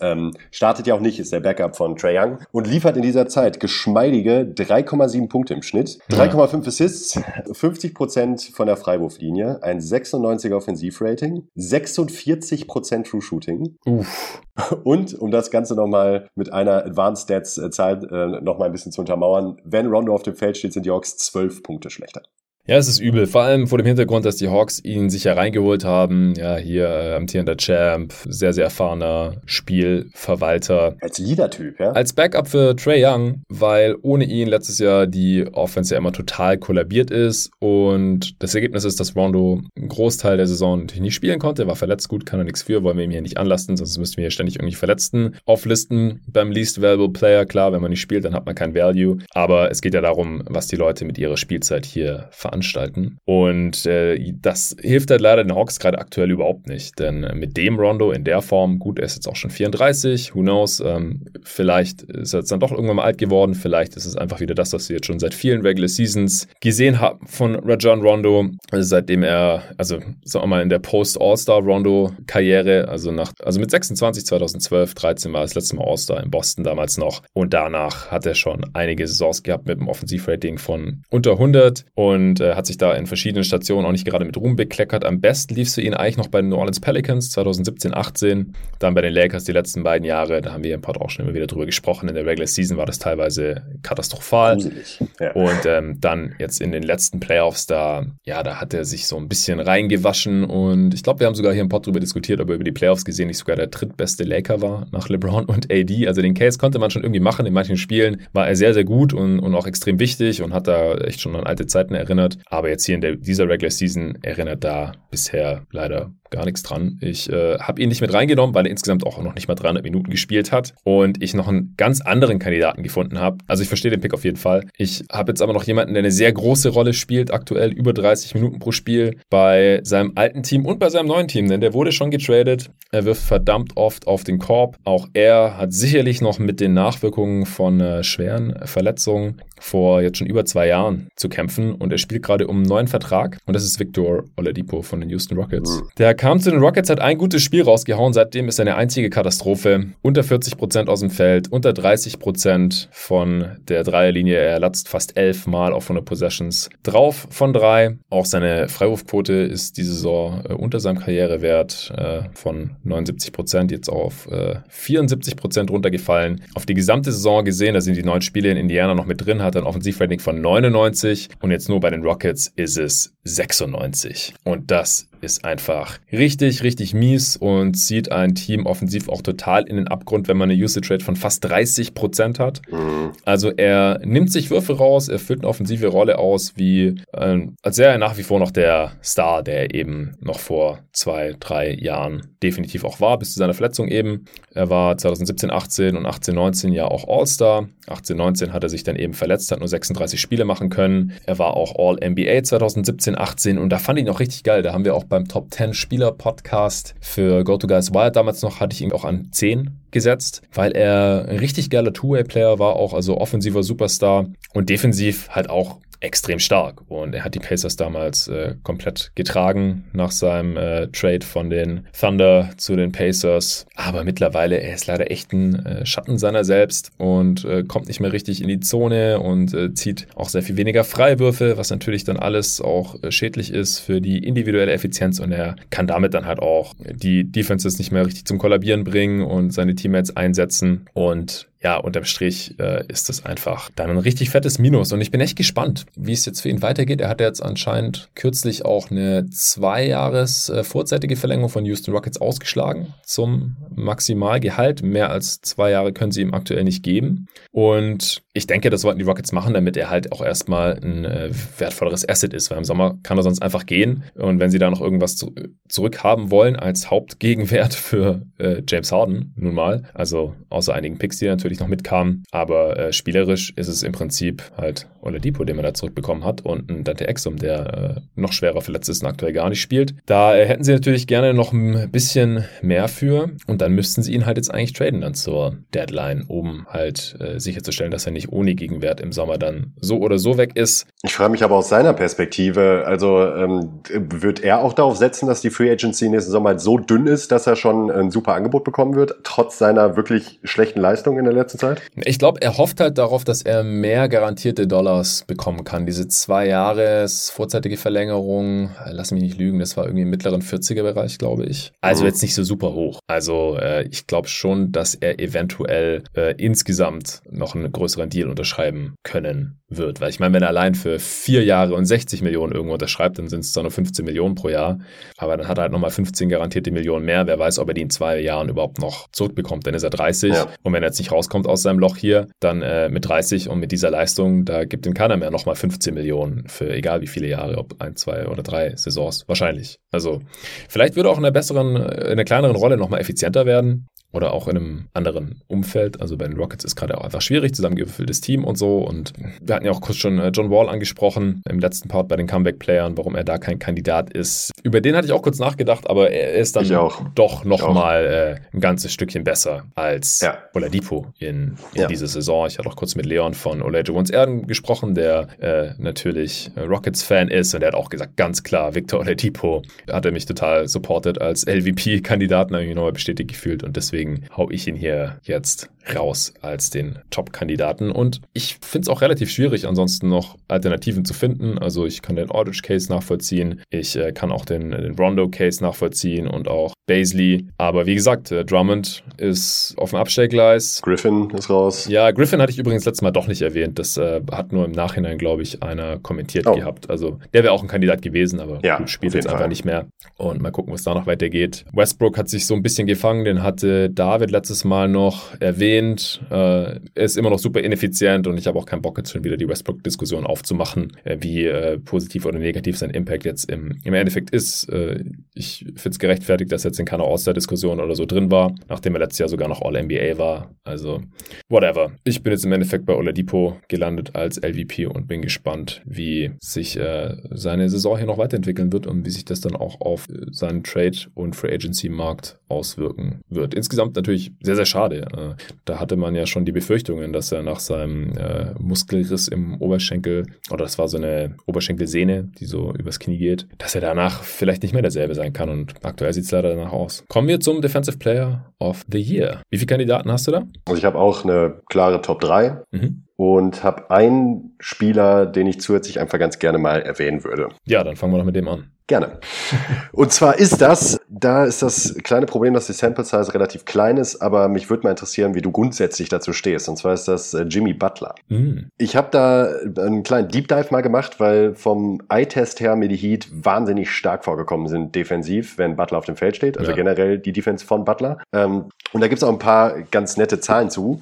startet ja auch nicht, ist der Backup von Trae Young und liefert in dieser Zeit geschmeidige 3,7 Punkte im Schnitt, 3,5 Assists, 50% von der Freiwurflinie, ein 96er Offensivrating, 46% True Shooting. Uff. Und um das Ganze nochmal mit einer Advanced Stats Zahl nochmal ein bisschen zu untermauern, wenn Rondo auf dem Feld steht, sind die Hawks 12 Punkte schlechter. Ja, es ist übel. Vor allem vor dem Hintergrund, dass die Hawks ihn sicher reingeholt haben. Ja, hier amtierender Champ, sehr, sehr erfahrener Spielverwalter. Als Leader-Typ, ja. Als Backup für Trae Young, weil ohne ihn letztes Jahr die Offense ja immer total kollabiert ist. Und das Ergebnis ist, dass Rondo einen Großteil der Saison natürlich nicht spielen konnte. Er war verletzt, gut, kann er nichts für. Wollen wir ihn hier nicht anlasten, sonst müssten wir hier ständig irgendwie Verletzten auflisten. Beim Least Valuable Player, klar, wenn man nicht spielt, dann hat man kein Value. Aber es geht ja darum, was die Leute mit ihrer Spielzeit hier veranstalten. Und das hilft halt leider den Hawks gerade aktuell überhaupt nicht, denn mit dem Rondo in der Form, gut, er ist jetzt auch schon 34, who knows, vielleicht ist er jetzt dann doch irgendwann mal alt geworden, vielleicht ist es einfach wieder das, was wir jetzt schon seit vielen Regular Seasons gesehen haben von Rajon Rondo, also seitdem er, also sagen wir mal in der Post-All-Star-Rondo-Karriere, also mit 26, 2012, 13 war das letzte Mal All-Star in Boston damals noch und danach hat er schon einige Saisons gehabt mit einem Offensivrating von unter 100 und hat sich da in verschiedenen Stationen auch nicht gerade mit Ruhm bekleckert. Am besten lief es für ihn eigentlich noch bei den New Orleans Pelicans 2017, 18, dann bei den Lakers die letzten beiden Jahre, da haben wir im Pod auch schon immer wieder drüber gesprochen, in der Regular Season war das teilweise katastrophal. Ja. Und dann jetzt in den letzten Playoffs, da hat er sich so ein bisschen reingewaschen und ich glaube, wir haben sogar hier im Pod drüber diskutiert, ob er über die Playoffs gesehen nicht sogar der drittbeste Laker war, nach LeBron und AD, also den Case konnte man schon irgendwie machen, in manchen Spielen war er sehr, sehr gut und auch extrem wichtig und hat da echt schon an alte Zeiten erinnert. Aber jetzt hier in dieser Regular Season erinnert da bisher leider gar nichts dran. Ich habe ihn nicht mit reingenommen, weil er insgesamt auch noch nicht mal 300 Minuten gespielt hat und ich noch einen ganz anderen Kandidaten gefunden habe. Also ich verstehe den Pick auf jeden Fall. Ich habe jetzt aber noch jemanden, der eine sehr große Rolle spielt, aktuell über 30 Minuten pro Spiel bei seinem alten Team und bei seinem neuen Team, denn der wurde schon getradet. Er wirft verdammt oft auf den Korb. Auch er hat sicherlich noch mit den Nachwirkungen von schweren Verletzungen vor jetzt schon über 2 Jahren zu kämpfen und er spielt gerade um einen neuen Vertrag und das ist Victor Oladipo von den Houston Rockets. Der kam zu den Rockets, hat ein gutes Spiel rausgehauen, seitdem ist er eine einzige Katastrophe. Unter 40% aus dem Feld, unter 30% von der Dreierlinie, er latzt fast 11 Mal auf 100 Possessions drauf von 3. Auch seine Freiwurfquote ist diese Saison unter seinem Karrierewert von 79% jetzt auf 74% runtergefallen. Auf die gesamte Saison gesehen, da sind die 9 Spiele in Indiana noch mit drin, hat ein Offensivrating von 99 und jetzt nur bei den Rockets ist es 96. Und das ist einfach richtig, richtig mies und zieht ein Team offensiv auch total in den Abgrund, wenn man eine Usage Rate von fast 30% hat. Also er nimmt sich Würfe raus, er füllt eine offensive Rolle aus, als wäre er nach wie vor noch der Star, der er eben noch vor 2, 3 Jahren definitiv auch war, bis zu seiner Verletzung eben. Er war 2017, 18 und 18, 19 ja auch All-Star. 18, 19 hat er sich dann eben verletzt, hat nur 36 Spiele machen können. Er war auch All-NBA 2017, 18 und da fand ich ihn auch richtig geil. Da haben wir auch beim Top 10 Spieler Podcast für GoToGuys war er damals noch, hatte ich ihn auch an 10 gesetzt, weil er ein richtig geiler Two-Way-Player war, auch also offensiver Superstar und defensiv halt auch extrem stark. Und er hat die Pacers damals komplett getragen nach seinem Trade von den Thunder zu den Pacers. Aber mittlerweile, er ist leider echt ein Schatten seiner selbst und kommt nicht mehr richtig in die Zone und zieht auch sehr viel weniger Freiwürfe, was natürlich dann alles auch schädlich ist für die individuelle Effizienz. Und er kann damit dann halt auch die Defenses nicht mehr richtig zum Kollabieren bringen und seine Teammates einsetzen. Und ja, unterm Strich ist das einfach dann ein richtig fettes Minus. Und ich bin echt gespannt, wie es jetzt für ihn weitergeht. Er hat ja jetzt anscheinend kürzlich auch eine 2 Jahres vorzeitige Verlängerung von Houston Rockets ausgeschlagen zum Maximalgehalt. Mehr als 2 Jahre können sie ihm aktuell nicht geben. Und ich denke, das wollten die Rockets machen, damit er halt auch erstmal ein wertvolleres Asset ist. Weil im Sommer kann er sonst einfach gehen. Und wenn sie da noch irgendwas zurückhaben wollen als Hauptgegenwert für James Harden, nun mal, also außer einigen Picks, die natürlich noch mitkam, aber spielerisch ist es im Prinzip halt Oladipo, den man da zurückbekommen hat, und ein Dante Exum, der noch schwerer verletzt ist und aktuell gar nicht spielt. Da hätten sie natürlich gerne noch ein bisschen mehr für, und dann müssten sie ihn halt jetzt eigentlich traden dann zur Deadline, um halt sicherzustellen, dass er nicht ohne Gegenwert im Sommer dann so oder so weg ist. Ich frage mich aber aus seiner Perspektive, also wird er auch darauf setzen, dass die Free Agency nächsten Sommer halt so dünn ist, dass er schon ein super Angebot bekommen wird, trotz seiner wirklich schlechten Leistung in der letzten Zeit? Ich glaube, er hofft halt darauf, dass er mehr garantierte Dollars bekommen kann. Diese 2 Jahres vorzeitige Verlängerung, lass mich nicht lügen, das war irgendwie im mittleren 40er-Bereich, glaube ich. Also jetzt nicht so super hoch. Also ich glaube schon, dass er eventuell insgesamt noch einen größeren Deal unterschreiben können wird. Weil ich meine, wenn er allein für 4 Jahre und 60 Millionen irgendwo unterschreibt, dann sind es zwar nur 15 Millionen pro Jahr, aber dann hat er halt nochmal 15 garantierte Millionen mehr. Wer weiß, ob er die in 2 Jahren überhaupt noch zurückbekommt. Dann ist er 30, ja. Und wenn er jetzt nicht rauskommt aus seinem Loch hier, dann mit 30 und mit dieser Leistung, da gibt ihm keiner mehr nochmal 15 Millionen für egal wie viele Jahre, ob 1, 2 oder 3 Saisons, wahrscheinlich. Also vielleicht würde er auch in einer kleineren Rolle nochmal effizienter werden oder auch in einem anderen Umfeld. Also bei den Rockets ist gerade auch einfach schwierig, zusammengewürfeltes Team und so, und wir hatten ja auch kurz schon John Wall angesprochen im letzten Part bei den Comeback-Playern, warum er da kein Kandidat ist. Über den hatte ich auch kurz nachgedacht, aber er ist dann doch nochmal ein ganzes Stückchen besser als Oladipo in dieser Saison. Ich hatte auch kurz mit Leon von Olajuwon-Erden gesprochen, der natürlich Rockets-Fan ist, und der hat auch gesagt, ganz klar, Victor Oladipo hat er mich total supportet als LVP-Kandidaten, habe ich mich nochmal bestätigt gefühlt, und deswegen hau ich ihn hier jetzt raus als den Top-Kandidaten. Und ich finde es auch relativ schwierig, ansonsten noch Alternativen zu finden. Also ich kann den Aldridge-Case nachvollziehen, ich kann auch den Rondo-Case nachvollziehen und auch Bazley. Aber wie gesagt, Drummond ist auf dem Abstellgleis. Griffin ist raus. Ja, Griffin hatte ich übrigens letztes Mal doch nicht erwähnt. Das hat nur im Nachhinein, glaube ich, einer kommentiert gehabt. Also der wäre auch ein Kandidat gewesen, aber gut, spielt jetzt einfach nicht mehr. Und mal gucken, was da noch weitergeht. Westbrook hat sich so ein bisschen gefangen. Den hatte David letztes Mal noch erwähnt. Ist immer noch super ineffizient, und ich habe auch keinen Bock, jetzt schon wieder die Westbrook-Diskussion aufzumachen, wie positiv oder negativ sein Impact jetzt im Endeffekt ist. Ich finde es gerechtfertigt, dass jetzt in keiner All-Star-Diskussion oder so drin war, nachdem er letztes Jahr sogar noch All-NBA war. Also, whatever. Ich bin jetzt im Endeffekt bei Oladipo gelandet als LVP und bin gespannt, wie sich seine Saison hier noch weiterentwickeln wird und wie sich das dann auch auf seinen Trade- und Free-Agency-Markt auswirken wird. Insgesamt natürlich sehr, sehr schade. Da hatte man ja schon die Befürchtungen, dass er nach seinem Muskelriss im Oberschenkel, oder das war so eine Oberschenkelsehne, die so übers Knie geht, dass er danach vielleicht nicht mehr derselbe sein kann, und aktuell sieht es leider danach aus. Kommen wir zum Defensive Player of the Year. Wie viele Kandidaten hast du da? Also ich habe auch eine klare Top 3. Mhm. Und habe einen Spieler, den ich zusätzlich einfach ganz gerne mal erwähnen würde. Ja, dann fangen wir doch mit dem an. Gerne. Und zwar ist das kleine Problem, dass die Sample Size relativ klein ist, aber mich würde mal interessieren, wie du grundsätzlich dazu stehst. Und zwar ist das Jimmy Butler. Mhm. Ich habe da einen kleinen Deep Dive mal gemacht, weil vom Eye-Test her mir die Heat wahnsinnig stark vorgekommen sind defensiv, wenn Butler auf dem Feld steht. Also generell die Defense von Butler. Und da gibt es auch ein paar ganz nette Zahlen zu.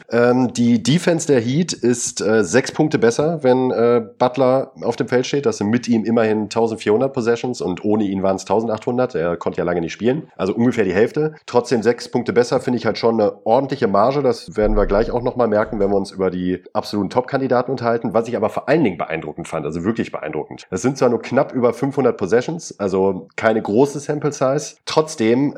Die Defense der Heat ist ist 6 Punkte besser, wenn Butler auf dem Feld steht. Das sind mit ihm immerhin 1400 Possessions und ohne ihn waren es 1800. Er konnte ja lange nicht spielen. Also ungefähr die Hälfte. Trotzdem 6 Punkte besser finde ich halt schon eine ordentliche Marge. Das werden wir gleich auch nochmal merken, wenn wir uns über die absoluten Top-Kandidaten unterhalten. Was ich aber vor allen Dingen beeindruckend fand, also wirklich beeindruckend. Das sind zwar nur knapp über 500 Possessions, also keine große Sample-Size. Trotzdem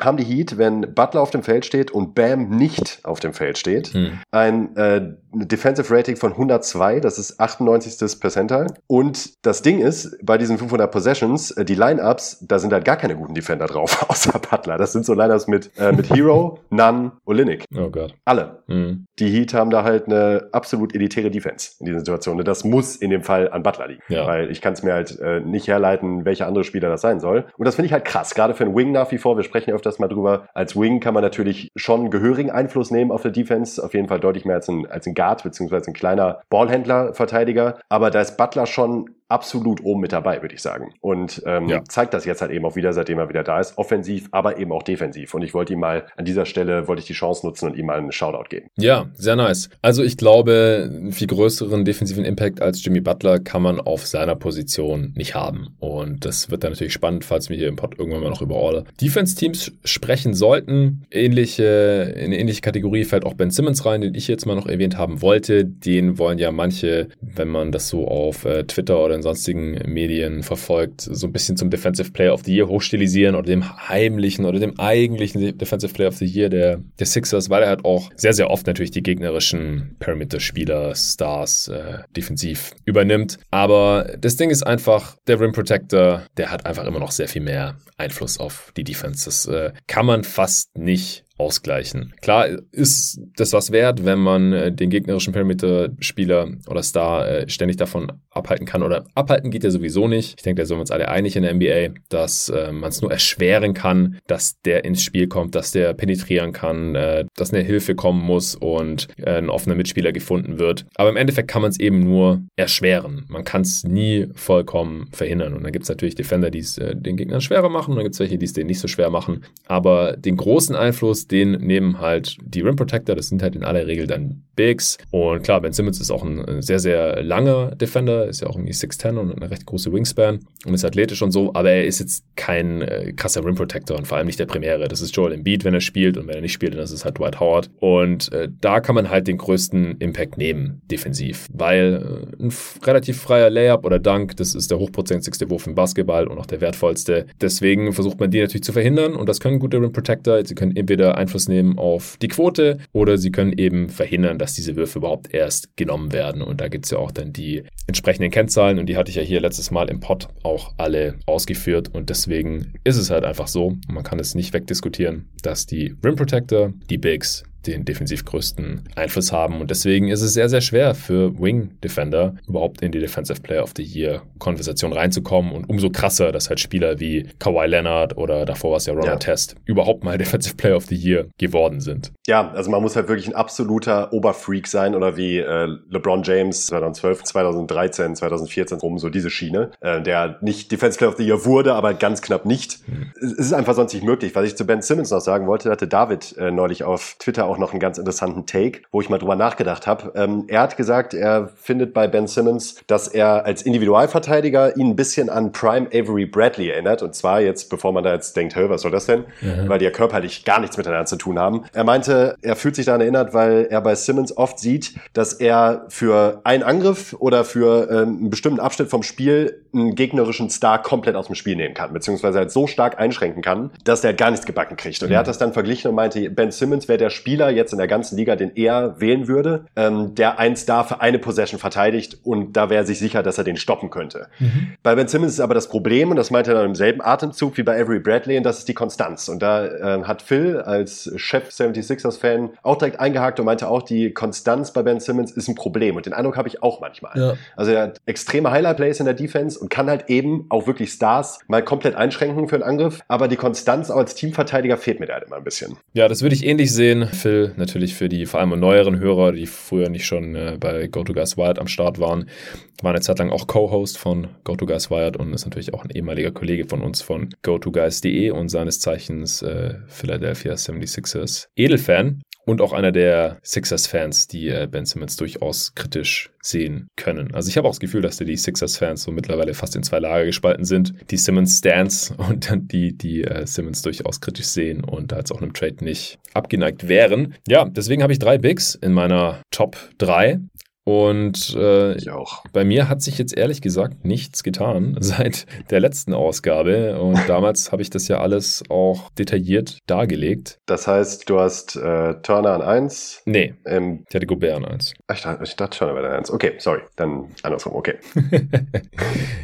haben die Heat, wenn Butler auf dem Feld steht und Bam nicht auf dem Feld steht, ein Defensive Rating von 102, das ist 98. Percentile. Und das Ding ist, bei diesen 500 Possessions, die Lineups, da sind halt gar keine guten Defender drauf, außer Butler. Das sind so Lineups mit Hero, Nunn, Olynyk. Oh Gott. Alle. Mhm. Die Heat haben da halt eine absolut elitäre Defense in dieser Situation. Und das muss in dem Fall an Butler liegen. Ja. Weil ich kann es mir halt nicht herleiten, welcher andere Spieler das sein soll. Und das finde ich halt krass. Gerade für einen Wing nach wie vor. Wir sprechen ja öfters mal drüber. Als Wing kann man natürlich schon gehörigen Einfluss nehmen auf der Defense. Auf jeden Fall deutlich mehr als ein Guard, beziehungsweise ein kleiner Ballhändler, Verteidiger. Aber da ist Butler schon absolut oben mit dabei, würde ich sagen. Und zeigt das jetzt halt eben auch wieder, seitdem er wieder da ist. Offensiv, aber eben auch defensiv. Und ich wollte ihm mal an dieser Stelle, die Chance nutzen und ihm mal einen Shoutout geben. Ja, sehr nice. Also ich glaube, einen viel größeren defensiven Impact als Jimmy Butler kann man auf seiner Position nicht haben. Und das wird dann natürlich spannend, falls wir hier im Pod irgendwann mal noch über alle Defense-Teams sprechen sollten. In eine ähnliche Kategorie fällt auch Ben Simmons rein, den ich jetzt mal noch erwähnt haben wollte. Den wollen ja manche, wenn man das so auf Twitter oder sonstigen Medien verfolgt, so ein bisschen zum Defensive Player of the Year hochstilisieren oder dem heimlichen oder dem eigentlichen Defensive Player of the Year der Sixers, weil er halt auch sehr, sehr oft natürlich die gegnerischen Perimeter-Spieler, Stars defensiv übernimmt. Aber das Ding ist einfach, der Rim Protector, der hat einfach immer noch sehr viel mehr Einfluss auf die Defense. Das kann man fast nicht ausgleichen. Klar ist das was wert, wenn man den gegnerischen Perimeter-Spieler oder Star ständig davon abhalten kann. Oder abhalten geht ja sowieso nicht. Ich denke, da sind wir uns alle einig in der NBA, dass man es nur erschweren kann, dass der ins Spiel kommt, dass der penetrieren kann, dass eine Hilfe kommen muss und ein offener Mitspieler gefunden wird. Aber im Endeffekt kann man es eben nur erschweren. Man kann es nie vollkommen verhindern. Und dann gibt es natürlich Defender, die es den Gegnern schwerer machen. Und dann gibt es welche, die es denen nicht so schwer machen. Aber den großen Einfluss, den nehmen halt die Rim Protector, das sind halt in aller Regel dann Bigs. Und klar, Ben Simmons ist auch ein sehr, sehr langer Defender, ist ja auch irgendwie 6'10 und hat eine recht große Wingspan und ist athletisch und so, aber er ist jetzt kein krasser Rim Protector und vor allem nicht der Primäre. Das ist Joel Embiid, wenn er spielt, und wenn er nicht spielt, dann ist es halt Dwight Howard. Und da kann man halt den größten Impact nehmen, defensiv, weil ein relativ freier Layup oder Dunk, das ist der hochprozentigste Wurf im Basketball und auch der wertvollste. Deswegen versucht man die natürlich zu verhindern und das können gute Rim Protector. Sie können entweder Einfluss nehmen auf die Quote oder sie können eben verhindern, dass diese Würfe überhaupt erst genommen werden. Und da gibt es ja auch dann die entsprechenden Kennzahlen und die hatte ich ja hier letztes Mal im Pod auch alle ausgeführt und deswegen ist es halt einfach so, man kann es nicht wegdiskutieren, dass die Rim Protector, die Bigs, den defensiv größten Einfluss haben und deswegen ist es sehr, sehr schwer für Wing-Defender überhaupt in die Defensive Player of the Year-Konversation reinzukommen und umso krasser, dass halt Spieler wie Kawhi Leonard oder davor war es ja Ron Artest überhaupt mal Defensive Player of the Year geworden sind. Ja, also man muss halt wirklich ein absoluter Oberfreak sein oder wie LeBron James 2012, 2013, 2014 rum, so diese Schiene, der nicht Defensive Player of the Year wurde, aber ganz knapp nicht. Es ist einfach sonst nicht möglich. Was ich zu Ben Simmons noch sagen wollte, hatte David neulich auf Twitter auch noch einen ganz interessanten Take, wo ich mal drüber nachgedacht habe. Er hat gesagt, er findet bei Ben Simmons, dass er als Individualverteidiger ihn ein bisschen an Prime Avery Bradley erinnert. Und zwar jetzt, bevor man da jetzt denkt, was soll das denn? Mhm. Weil die ja körperlich gar nichts miteinander zu tun haben. Er meinte, er fühlt sich daran erinnert, weil er bei Simmons oft sieht, dass er für einen Angriff oder für einen bestimmten Abschnitt vom Spiel einen gegnerischen Star komplett aus dem Spiel nehmen kann, beziehungsweise halt so stark einschränken kann, dass der halt gar nichts gebacken kriegt. Und er hat das dann verglichen und meinte, Ben Simmons wäre der Spieler jetzt in der ganzen Liga, den er wählen würde, der einen Star für eine Possession verteidigt und da wäre er sich sicher, dass er den stoppen könnte. Mhm. Bei Ben Simmons ist aber das Problem, und das meinte er dann im selben Atemzug wie bei Avery Bradley, und das ist die Konstanz. Und da hat Phil als Chef 76ers-Fan auch direkt eingehakt und meinte auch, die Konstanz bei Ben Simmons ist ein Problem und den Eindruck habe ich auch manchmal. Ja. Also er hat extreme Highlight-Plays in der Defense und kann halt eben auch wirklich Stars mal komplett einschränken für einen Angriff, aber die Konstanz auch als Teamverteidiger fehlt mir da halt immer ein bisschen. Ja, das würde ich ähnlich sehen, Phil. Titel. Natürlich für die vor allem neueren Hörer, die früher nicht schon bei GoToGuysWired am Start waren, war eine Zeit lang auch Co-Host von GoToGuysWired und ist natürlich auch ein ehemaliger Kollege von uns von GoToGuys.de und seines Zeichens Philadelphia 76ers Edelfan und auch einer der Sixers-Fans, die Ben Simmons durchaus kritisch sehen können. Also ich habe auch das Gefühl, dass die Sixers-Fans so mittlerweile fast in zwei Lager gespalten sind. Die Simmons-Stans und dann die Simmons durchaus kritisch sehen und da jetzt auch einem Trade nicht abgeneigt wären. Ja, deswegen habe ich 3 Bigs in meiner Top 3. Und ich auch. Bei mir hat sich jetzt ehrlich gesagt nichts getan seit der letzten Ausgabe. Und damals habe ich das ja alles auch detailliert dargelegt. Das heißt, du hast Turner an 1? Nee, ich hatte Gobert an 1. Ich dachte Turner an 1. Okay, sorry. Dann andersrum, okay.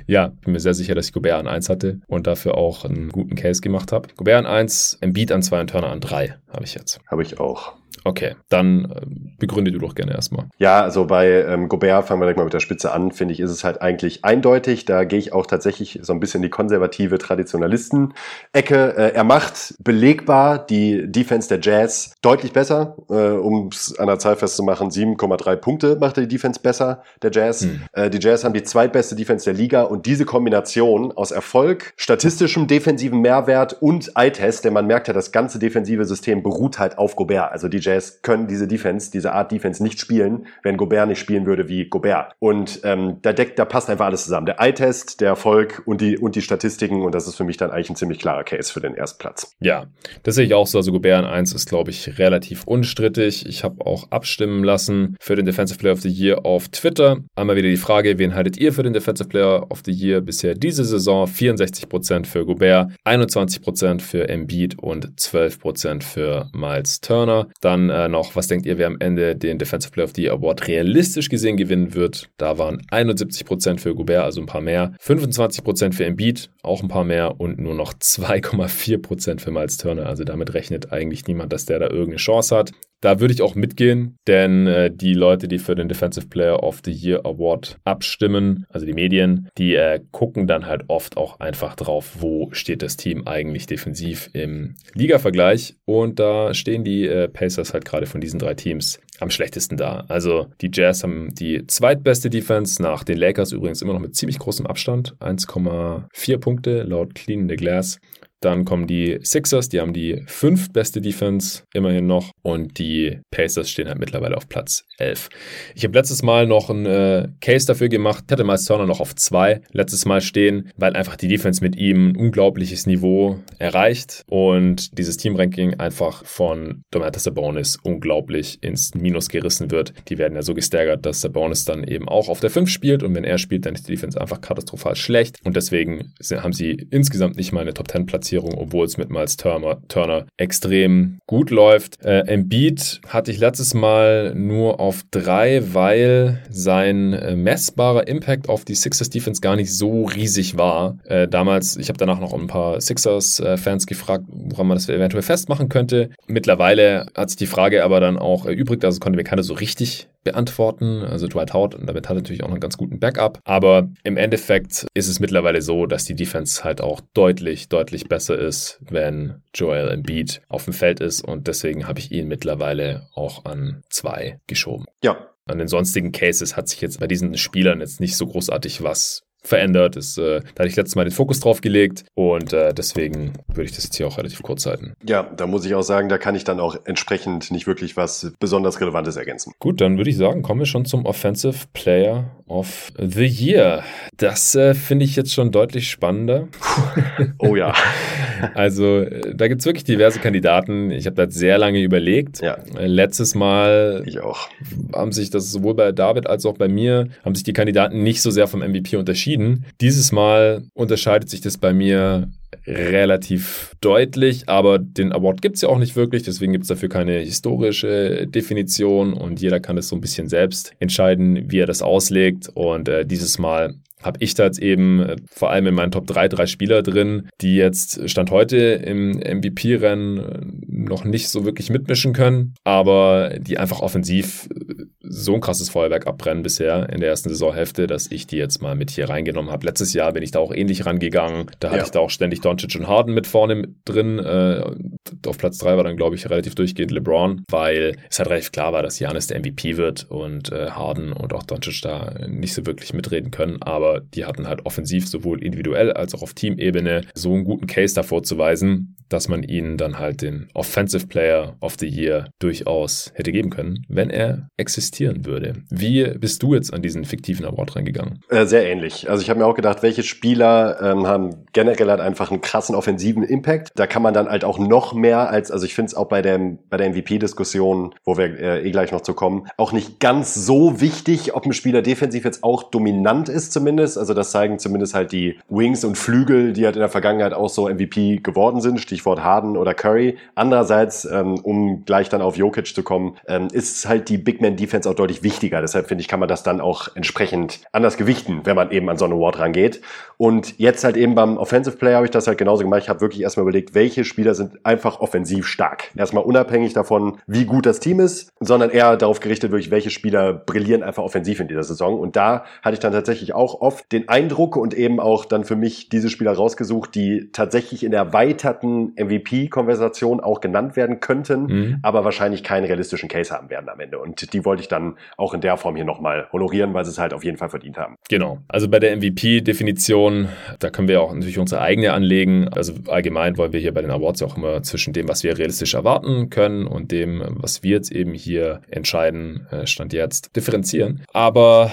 Ja, bin mir sehr sicher, dass ich Gobert an 1 hatte und dafür auch einen guten Case gemacht habe. Gobert an 1, Embiid an 2 und Turner an 3 habe ich jetzt. Habe ich auch. Okay, dann begründe du doch gerne erstmal. Ja, also bei Gobert fangen wir direkt mal mit der Spitze an, finde ich, ist es halt eigentlich eindeutig. Da gehe ich auch tatsächlich so ein bisschen die konservative Traditionalisten-Ecke. Er macht belegbar die Defense der Jazz deutlich besser. Um es an der Zahl festzumachen, 7,3 Punkte macht er die Defense besser, der Jazz. Die Jazz haben die zweitbeste Defense der Liga und diese Kombination aus Erfolg, statistischem defensiven Mehrwert und Eye-Test, denn man merkt ja, das ganze defensive System beruht halt auf Gobert. Also die Jazz können diese Art Defense nicht spielen, wenn Gobert nicht spielen würde wie Gobert. Und da passt einfach alles zusammen. Der Eye-Test, der Erfolg und die Statistiken und das ist für mich dann eigentlich ein ziemlich klarer Case für den ersten Platz. Ja, das sehe ich auch so. Also Gobert an 1 ist, glaube ich, relativ unstrittig. Ich habe auch abstimmen lassen für den Defensive Player of the Year auf Twitter. Einmal wieder die Frage, wen haltet ihr für den Defensive Player of the Year bisher diese Saison? 64% für Gobert, 21% für Embiid und 12% für Miles Turner. Dann noch, was denkt ihr, wer am Ende den Defensive Player of the Year Award realistisch gesehen gewinnen wird? Da waren 71% für Gobert, also ein paar mehr, 25% für Embiid, auch ein paar mehr und nur noch 2,4% für Miles Turner. Also damit rechnet eigentlich niemand, dass der da irgendeine Chance hat. Da würde ich auch mitgehen, denn die Leute, die für den Defensive Player of the Year Award abstimmen, also die Medien, die gucken dann halt oft auch einfach drauf, wo steht das Team eigentlich defensiv im Liga-Vergleich. Und da stehen die Pacers halt gerade von diesen 3 Teams am schlechtesten da. Also die Jazz haben die zweitbeste Defense, nach den Lakers übrigens immer noch mit ziemlich großem Abstand, 1,4 Punkte laut Clean the Glass. Dann kommen die Sixers, die haben die 5. beste Defense, immerhin noch. Und die Pacers stehen halt mittlerweile auf Platz 11. Ich habe letztes Mal noch einen Case dafür gemacht. Ich hatte Miles Turner noch auf 2 letztes Mal stehen, weil einfach die Defense mit ihm ein unglaubliches Niveau erreicht. Und dieses Teamranking einfach von Domantas Sabonis unglaublich ins Minus gerissen wird. Die werden ja so gestaggert, dass Sabonis dann eben auch auf der 5 spielt. Und wenn er spielt, dann ist die Defense einfach katastrophal schlecht. Und deswegen haben sie insgesamt nicht mal eine Top-10-Platzierung, obwohl es mit Miles Turner extrem gut läuft. Embiid hatte ich letztes Mal nur auf 3, weil sein messbarer Impact auf die Sixers-Defense gar nicht so riesig war. Damals, ich habe danach noch ein paar Sixers-Fans gefragt, woran man das eventuell festmachen könnte. Mittlerweile hat sich die Frage aber dann auch erübrigt, also konnte mir keiner so richtig beantworten, also Dwight Howard, und damit hat er natürlich auch noch einen ganz guten Backup, aber im Endeffekt ist es mittlerweile so, dass die Defense halt auch deutlich, deutlich besser ist, wenn Joel Embiid auf dem Feld ist und deswegen habe ich ihn mittlerweile auch an 2 geschoben. Ja. An den sonstigen Cases hat sich jetzt bei diesen Spielern jetzt nicht so großartig was verändert. Da hatte ich letztes Mal den Fokus drauf gelegt und deswegen würde ich das jetzt hier auch relativ kurz halten. Ja, da muss ich auch sagen, da kann ich dann auch entsprechend nicht wirklich was besonders Relevantes ergänzen. Gut, dann würde ich sagen, kommen wir schon zum Offensive Player of the Year. Das finde ich jetzt schon deutlich spannender. Oh ja. Also da gibt es wirklich diverse Kandidaten. Ich habe da sehr lange überlegt. Ja. Letztes Mal ich auch. Haben sich das sowohl bei David als auch bei mir, haben sich die Kandidaten nicht so sehr vom MVP unterschieden. Dieses Mal unterscheidet sich das bei mir relativ deutlich, aber den Award gibt es ja auch nicht wirklich, deswegen gibt es dafür keine historische Definition und jeder kann das so ein bisschen selbst entscheiden, wie er das auslegt und dieses Mal habe ich da jetzt eben vor allem in meinen Top 3 3 Spieler drin, die jetzt Stand heute im MVP-Rennen noch nicht so wirklich mitmischen können, aber die einfach offensiv so ein krasses Feuerwerk abbrennen bisher in der ersten Saisonhälfte, dass ich die jetzt mal mit hier reingenommen habe. Letztes Jahr bin ich da auch ähnlich rangegangen, da hatte ich da auch ständig Doncic und Harden mit vorne drin, auf Platz 3 war dann, glaube ich, relativ durchgehend LeBron, weil es halt relativ klar war, dass Giannis der MVP wird und Harden und auch Doncic da nicht so wirklich mitreden können, aber die hatten halt offensiv sowohl individuell als auch auf Teamebene so einen guten Case davor zu weisen, dass man ihnen dann halt den Offensive Player of the Year durchaus hätte geben können, wenn er existieren würde. Wie bist du jetzt an diesen fiktiven Award reingegangen? Sehr ähnlich. Also ich habe mir auch gedacht, welche Spieler haben generell halt einfach einen krassen offensiven Impact. Da kann man dann halt auch noch mehr als, also ich finde es auch bei der MVP-Diskussion, wo wir gleich noch zu kommen, auch nicht ganz so wichtig, ob ein Spieler defensiv jetzt auch dominant ist zumindest. Also das zeigen zumindest halt die Wings und Flügel, die halt in der Vergangenheit auch so MVP geworden sind, Stichwort Harden oder Curry. Andererseits, um gleich dann auf Jokic zu kommen, ist halt die Big-Man-Defense auch deutlich wichtiger. Deshalb finde ich, kann man das dann auch entsprechend anders gewichten, wenn man eben an so einen Award rangeht. Und jetzt halt eben beim Offensive Player habe ich das halt genauso gemacht. Ich habe wirklich erstmal überlegt, welche Spieler sind einfach offensiv stark. Erstmal unabhängig davon, wie gut das Team ist, sondern eher darauf gerichtet, wirklich welche Spieler brillieren einfach offensiv in dieser Saison. Und da hatte ich dann tatsächlich auch oft den Eindruck und eben auch dann für mich diese Spieler rausgesucht, die tatsächlich in der erweiterten MVP-Konversation auch genannt werden könnten, aber wahrscheinlich keinen realistischen Case haben werden am Ende. Und die wollte ich dann auch in der Form hier nochmal honorieren, weil sie es halt auf jeden Fall verdient haben. Genau. Also bei der MVP-Definition, da können wir auch natürlich unsere eigene anlegen. Also allgemein wollen wir hier bei den Awards auch immer zwischen dem, was wir realistisch erwarten können und dem, was wir jetzt eben hier entscheiden, Stand jetzt, differenzieren. Aber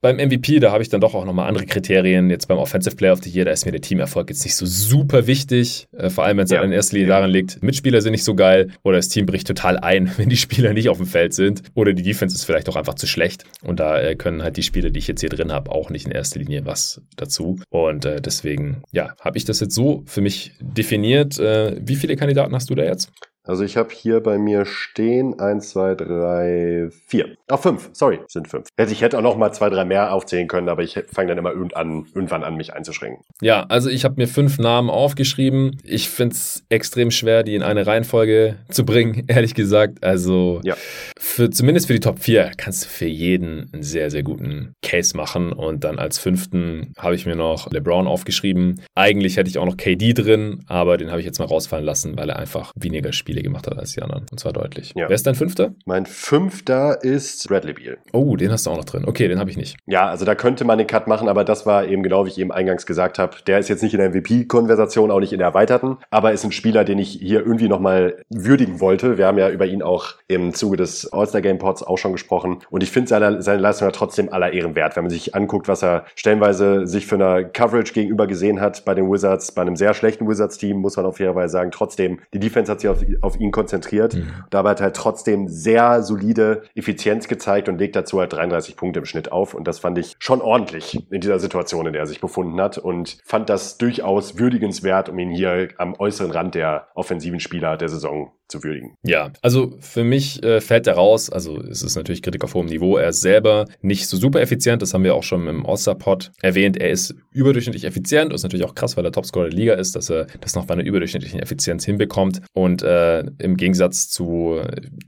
beim MVP, da habe ich dann doch auch nochmal andere Kriterien. Jetzt beim Offensive Player of the Year, da ist mir der Teamerfolg jetzt nicht so super wichtig. Vor allem, wenn es in erster Linie daran liegt, Mitspieler sind nicht so geil oder das Team bricht total ein, wenn die Spieler nicht auf dem Feld sind oder die Defense ist vielleicht auch einfach zu schlecht. Und da können halt die Spieler, die ich jetzt hier drin habe, auch nicht in erster Linie was dazu. Und deswegen, ja, habe ich das jetzt so für mich definiert. Wie viele Kandidaten hast du da jetzt? Also ich habe hier bei mir stehen 1, 2, 3, 4. Ach, 5, sorry, sind 5. Ich hätte auch noch mal 2, 3 mehr aufzählen können, aber ich fange dann immer irgendwann an, mich einzuschränken. Ja, also ich habe mir 5 Namen aufgeschrieben. Ich finde es extrem schwer, die in eine Reihenfolge zu bringen, ehrlich gesagt. Also zumindest für die Top 4 kannst du für jeden einen sehr, sehr guten Case machen. Und dann als 5. habe ich mir noch LeBron aufgeschrieben. Eigentlich hätte ich auch noch KD drin, aber den habe ich jetzt mal rausfallen lassen, weil er einfach weniger spielt gemacht hat als die anderen. Und zwar deutlich. Ja. Wer ist dein 5.? Mein 5. ist Bradley Beal. Oh, den hast du auch noch drin. Okay, den habe ich nicht. Ja, also da könnte man den Cut machen, aber das war eben genau, wie ich eben eingangs gesagt habe. Der ist jetzt nicht in der MVP-Konversation, auch nicht in der erweiterten, aber ist ein Spieler, den ich hier irgendwie nochmal würdigen wollte. Wir haben ja über ihn auch im Zuge des All-Star-Game-Pods auch schon gesprochen und ich finde seine Leistung ja trotzdem aller Ehren wert. Wenn man sich anguckt, was er stellenweise sich für eine Coverage gegenüber gesehen hat bei den Wizards, bei einem sehr schlechten Wizards-Team, muss man auf jeden Fall sagen, trotzdem, die Defense hat sich auf ihn konzentriert. Dabei hat er halt trotzdem sehr solide Effizienz gezeigt und legt dazu halt 33 Punkte im Schnitt auf. Und das fand ich schon ordentlich in dieser Situation, in der er sich befunden hat und fand das durchaus würdigenswert, um ihn hier am äußeren Rand der offensiven Spieler der Saison zu würdigen. Ja, also für mich fällt er raus, also es ist natürlich Kritik auf hohem Niveau, er ist selber nicht so super effizient, das haben wir auch schon im All-Star-Pod erwähnt, er ist überdurchschnittlich effizient und ist natürlich auch krass, weil er Topscorer der Liga ist, dass er das noch bei einer überdurchschnittlichen Effizienz hinbekommt und im Gegensatz zu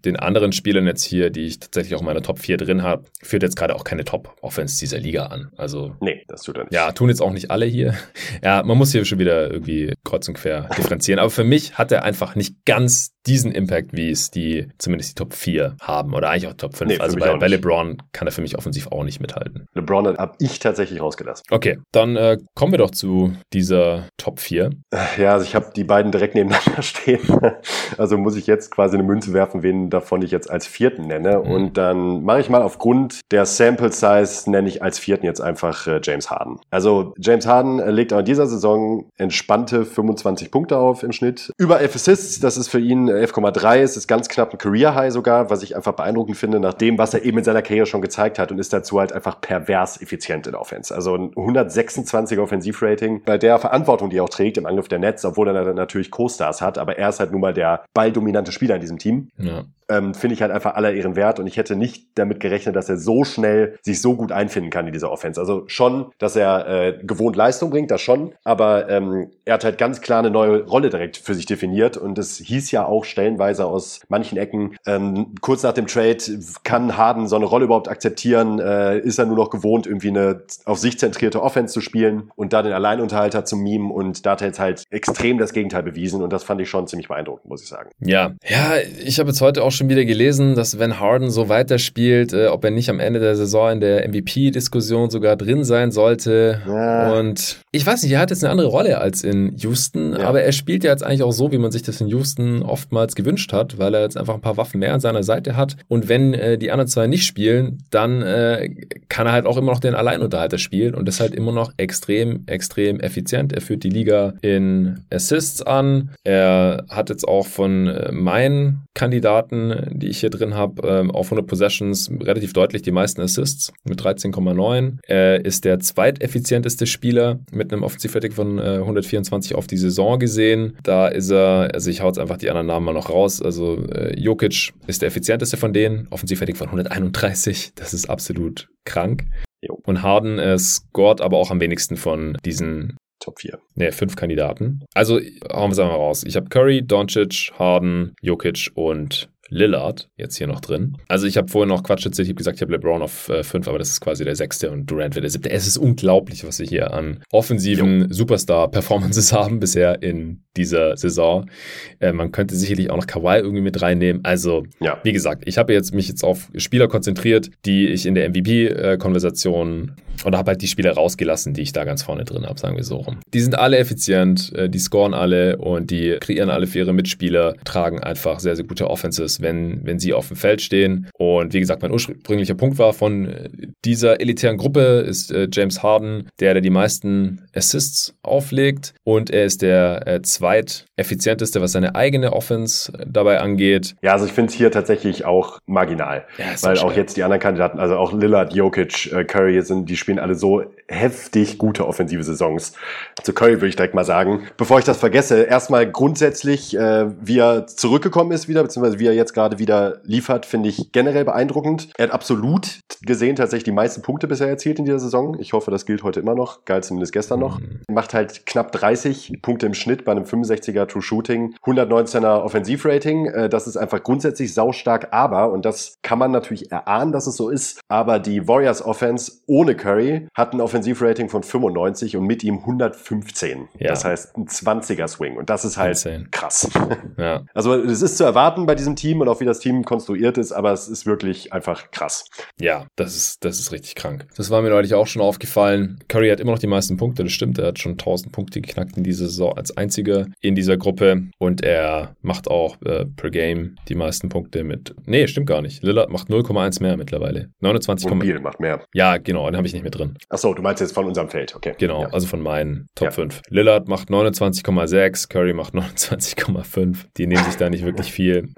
den anderen Spielern jetzt hier, die ich tatsächlich auch in meiner Top 4 drin habe, führt jetzt gerade auch keine Top-Offense dieser Liga an. Also nee, das tut er nicht. Ja, tun jetzt auch nicht alle hier. Ja, man muss hier schon wieder irgendwie kreuz und quer differenzieren, aber für mich hat er einfach nicht ganz diesen Impact, wie es zumindest die Top 4 haben oder eigentlich auch Top 5. Nee, also bei LeBron kann er für mich offensiv auch nicht mithalten. LeBron habe ich tatsächlich rausgelassen. Okay, dann kommen wir doch zu dieser Top 4. Ja, also ich habe die beiden direkt nebeneinander stehen. Also muss ich jetzt quasi eine Münze werfen, wen davon ich jetzt als 4. nenne. Und dann mache ich mal aufgrund der Sample Size, nenne ich als 4. jetzt einfach James Harden. Also James Harden legt auch in dieser Saison entspannte 25 Punkte auf im Schnitt. Über 11 Assists, das ist für ihn 11,3, es ist ganz knapp ein Career-High sogar, was ich einfach beeindruckend finde, nach dem, was er eben in seiner Karriere schon gezeigt hat und ist dazu halt einfach pervers effizient in der Offense. Also ein 126er Offensivrating, bei der Verantwortung, die er auch trägt im Angriff der Nets, obwohl er natürlich Co-Stars hat, aber er ist halt nun mal der balldominante Spieler in diesem Team. Ja. Finde ich halt einfach aller Ehren wert und ich hätte nicht damit gerechnet, dass er so schnell sich so gut einfinden kann in dieser Offense. Also schon, dass er gewohnt Leistung bringt, das schon, aber er hat halt ganz klar eine neue Rolle direkt für sich definiert und es hieß ja auch auch stellenweise aus manchen Ecken. Kurz nach dem Trade, kann Harden so eine Rolle überhaupt akzeptieren? Ist er nur noch gewohnt, irgendwie eine auf sich zentrierte Offense zu spielen und da den Alleinunterhalter zu mimen? Und da hat er jetzt halt extrem das Gegenteil bewiesen und das fand ich schon ziemlich beeindruckend, muss ich sagen. Ja, ich habe jetzt heute auch schon wieder gelesen, dass wenn Harden so weiterspielt, ob er nicht am Ende der Saison in der MVP-Diskussion sogar drin sein sollte. Ja. Und ich weiß nicht, er hat jetzt eine andere Rolle als in Houston, aber er spielt ja jetzt eigentlich auch so, wie man sich das in Houston oftmals gewünscht hat, weil er jetzt einfach ein paar Waffen mehr an seiner Seite hat. Und wenn die anderen zwei nicht spielen, dann kann er halt auch immer noch den Alleinunterhalter spielen und das ist halt immer noch extrem, extrem effizient. Er führt die Liga in Assists an. Er hat jetzt auch von meinen Kandidaten, die ich hier drin habe, auf 100 Possessions relativ deutlich die meisten Assists mit 13,9. Er ist der zweiteffizienteste Spieler mit einem Offensivrating von 124 auf die Saison gesehen. Da ist er, also ich hau jetzt einfach die anderen Namen mal noch raus, also Jokic ist der effizienteste von denen, Offensivrating von 131, das ist absolut krank. Jo. Und Harden scored aber auch am wenigsten von diesen Top 4. Ne, 5 Kandidaten. Also hauen wir es einmal raus. Ich habe Curry, Doncic, Harden, Jokic und Lillard jetzt hier noch drin. Also ich habe vorhin noch Quatsch erzählt, ich habe gesagt, ich habe LeBron auf 5, aber das ist quasi der 6. und Durant wird der 7. Es ist unglaublich, was wir hier an offensiven Superstar-Performances haben bisher in dieser Saison. Man könnte sicherlich auch noch Kawhi irgendwie mit reinnehmen. Also, wie gesagt, ich habe mich jetzt auf Spieler konzentriert, die ich in der MVP-Konversation oder habe halt die Spieler rausgelassen, die ich da ganz vorne drin habe, sagen wir so rum. Die sind alle effizient, die scoren alle und die kreieren alle für ihre Mitspieler, tragen einfach sehr, sehr gute Offenses, wenn sie auf dem Feld stehen. Und wie gesagt, mein ursprünglicher Punkt war, von dieser elitären Gruppe ist James Harden der die meisten Assists auflegt und er ist der zweiteffizienteste, was seine eigene Offense dabei angeht. Ja, also ich finde es hier tatsächlich auch marginal, weil auch jetzt die anderen Kandidaten, also auch Lillard, Jokic, Curry, die spielen alle so heftig gute offensive Saisons. Zu Curry würde ich direkt mal sagen, bevor ich das vergesse, erstmal grundsätzlich, wie er zurückgekommen ist wieder, beziehungsweise wie er jetzt gerade wieder liefert, finde ich generell beeindruckend. Er hat absolut gesehen tatsächlich die meisten Punkte bisher erzielt in dieser Saison. Ich hoffe, das gilt heute immer noch. Geil, zumindest gestern noch. Macht halt knapp 30 Punkte im Schnitt bei einem 65er True Shooting, 119er Offensivrating. Das ist einfach grundsätzlich saustark, aber, und das kann man natürlich erahnen, dass es so ist, aber die Warriors Offense ohne Curry hat ein Offensivrating von 95 und mit ihm 115. Ja. Das heißt ein 20er Swing und das ist halt krass. Ja. Also es ist zu erwarten bei diesem Team und auch wie das Team konstruiert ist, aber es ist wirklich einfach krass. Ja, das ist richtig krank. Das war mir neulich auch schon aufgefallen. Curry hat immer noch die meisten Punkte, das stimmt. Er hat schon 1000 Punkte geknackt in dieser Saison als einziger in dieser Gruppe und er macht auch per Game die meisten Punkte mit. Nee, stimmt gar nicht. Lillard macht 0,1 mehr mittlerweile. 29,1. Und Beal macht mehr. Ja, genau, den habe ich nicht mehr drin. Achso, du meinst jetzt von unserem Feld, okay. Genau, also von meinen Top 5. Lillard macht 29,6, Curry macht 29,5. Die nehmen sich da nicht wirklich viel.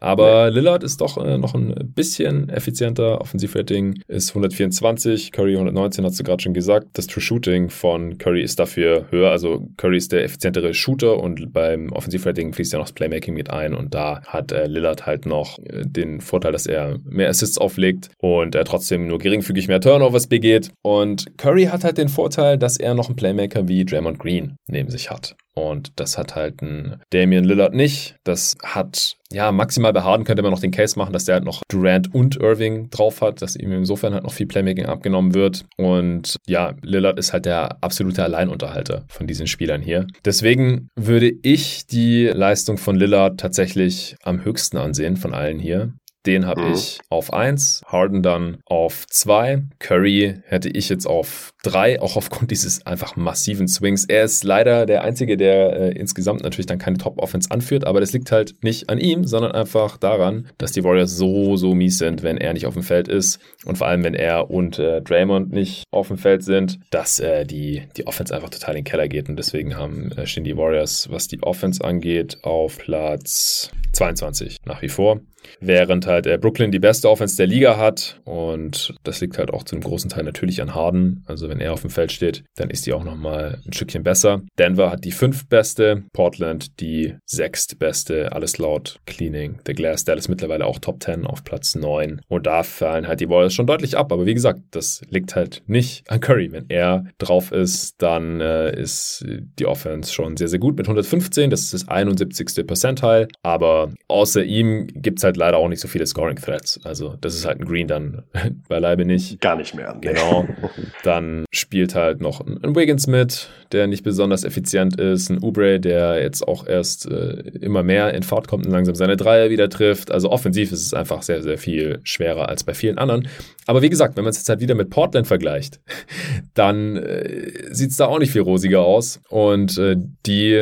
Aber Lillard ist doch noch ein bisschen effizienter. Offensivrating ist 124, Curry 119, hast du gerade schon gesagt. Das True Shooting von Curry ist dafür höher. Also Curry ist der effizientere Shooter und beim Offensivrating fließt ja noch das Playmaking mit ein und da hat Lillard halt noch den Vorteil, dass er mehr Assists auflegt und er trotzdem nur geringfügig mehr Turnovers begeht. Und Curry hat halt den Vorteil, dass er noch einen Playmaker wie Draymond Green neben sich hat. Und das hat halt ein Damian Lillard nicht. Das hat, maximal bei Harden könnte man noch den Case machen, dass der halt noch Durant und Irving drauf hat, dass ihm insofern halt noch viel Playmaking abgenommen wird. Und ja, Lillard ist halt der absolute Alleinunterhalter von diesen Spielern hier. Deswegen würde ich die Leistung von Lillard tatsächlich am höchsten ansehen von allen hier. Den habe ich auf 1, Harden dann auf 2, Curry hätte ich jetzt auf 3, auch aufgrund dieses einfach massiven Swings. Er ist leider der Einzige, der insgesamt natürlich dann keine Top-Offense anführt, aber das liegt halt nicht an ihm, sondern einfach daran, dass die Warriors so, so mies sind, wenn er nicht auf dem Feld ist und vor allem, wenn er und Draymond nicht auf dem Feld sind, dass die Offense einfach total in den Keller geht und deswegen stehen die Warriors, was die Offense angeht, auf Platz 22 nach wie vor. Während halt Brooklyn die beste Offense der Liga hat und das liegt halt auch zu einem großen Teil natürlich an Harden. Also wenn wenn er auf dem Feld steht, dann ist die auch nochmal ein Stückchen besser. Denver hat die 5. beste, Portland die 6. beste, alles laut Cleaning the Glass. Der ist mittlerweile auch Top 10 auf Platz 9 und da fallen halt die Warriors schon deutlich ab, aber wie gesagt, das liegt halt nicht an Curry. Wenn er drauf ist, dann ist die Offense schon sehr, sehr gut mit 115, das ist das 71. Percentile, aber außer ihm gibt es halt leider auch nicht so viele Scoring-Threats, also das ist halt ein Green dann beileibe nicht. Gar nicht mehr. Nee. Genau. Dann spielt halt noch ein Wiggins mit, der nicht besonders effizient ist, ein Oubre, der jetzt auch erst immer mehr in Fahrt kommt und langsam seine Dreier wieder trifft, also offensiv ist es einfach sehr, sehr viel schwerer als bei vielen anderen, aber wie gesagt, wenn man es jetzt halt wieder mit Portland vergleicht, dann sieht es da auch nicht viel rosiger aus und die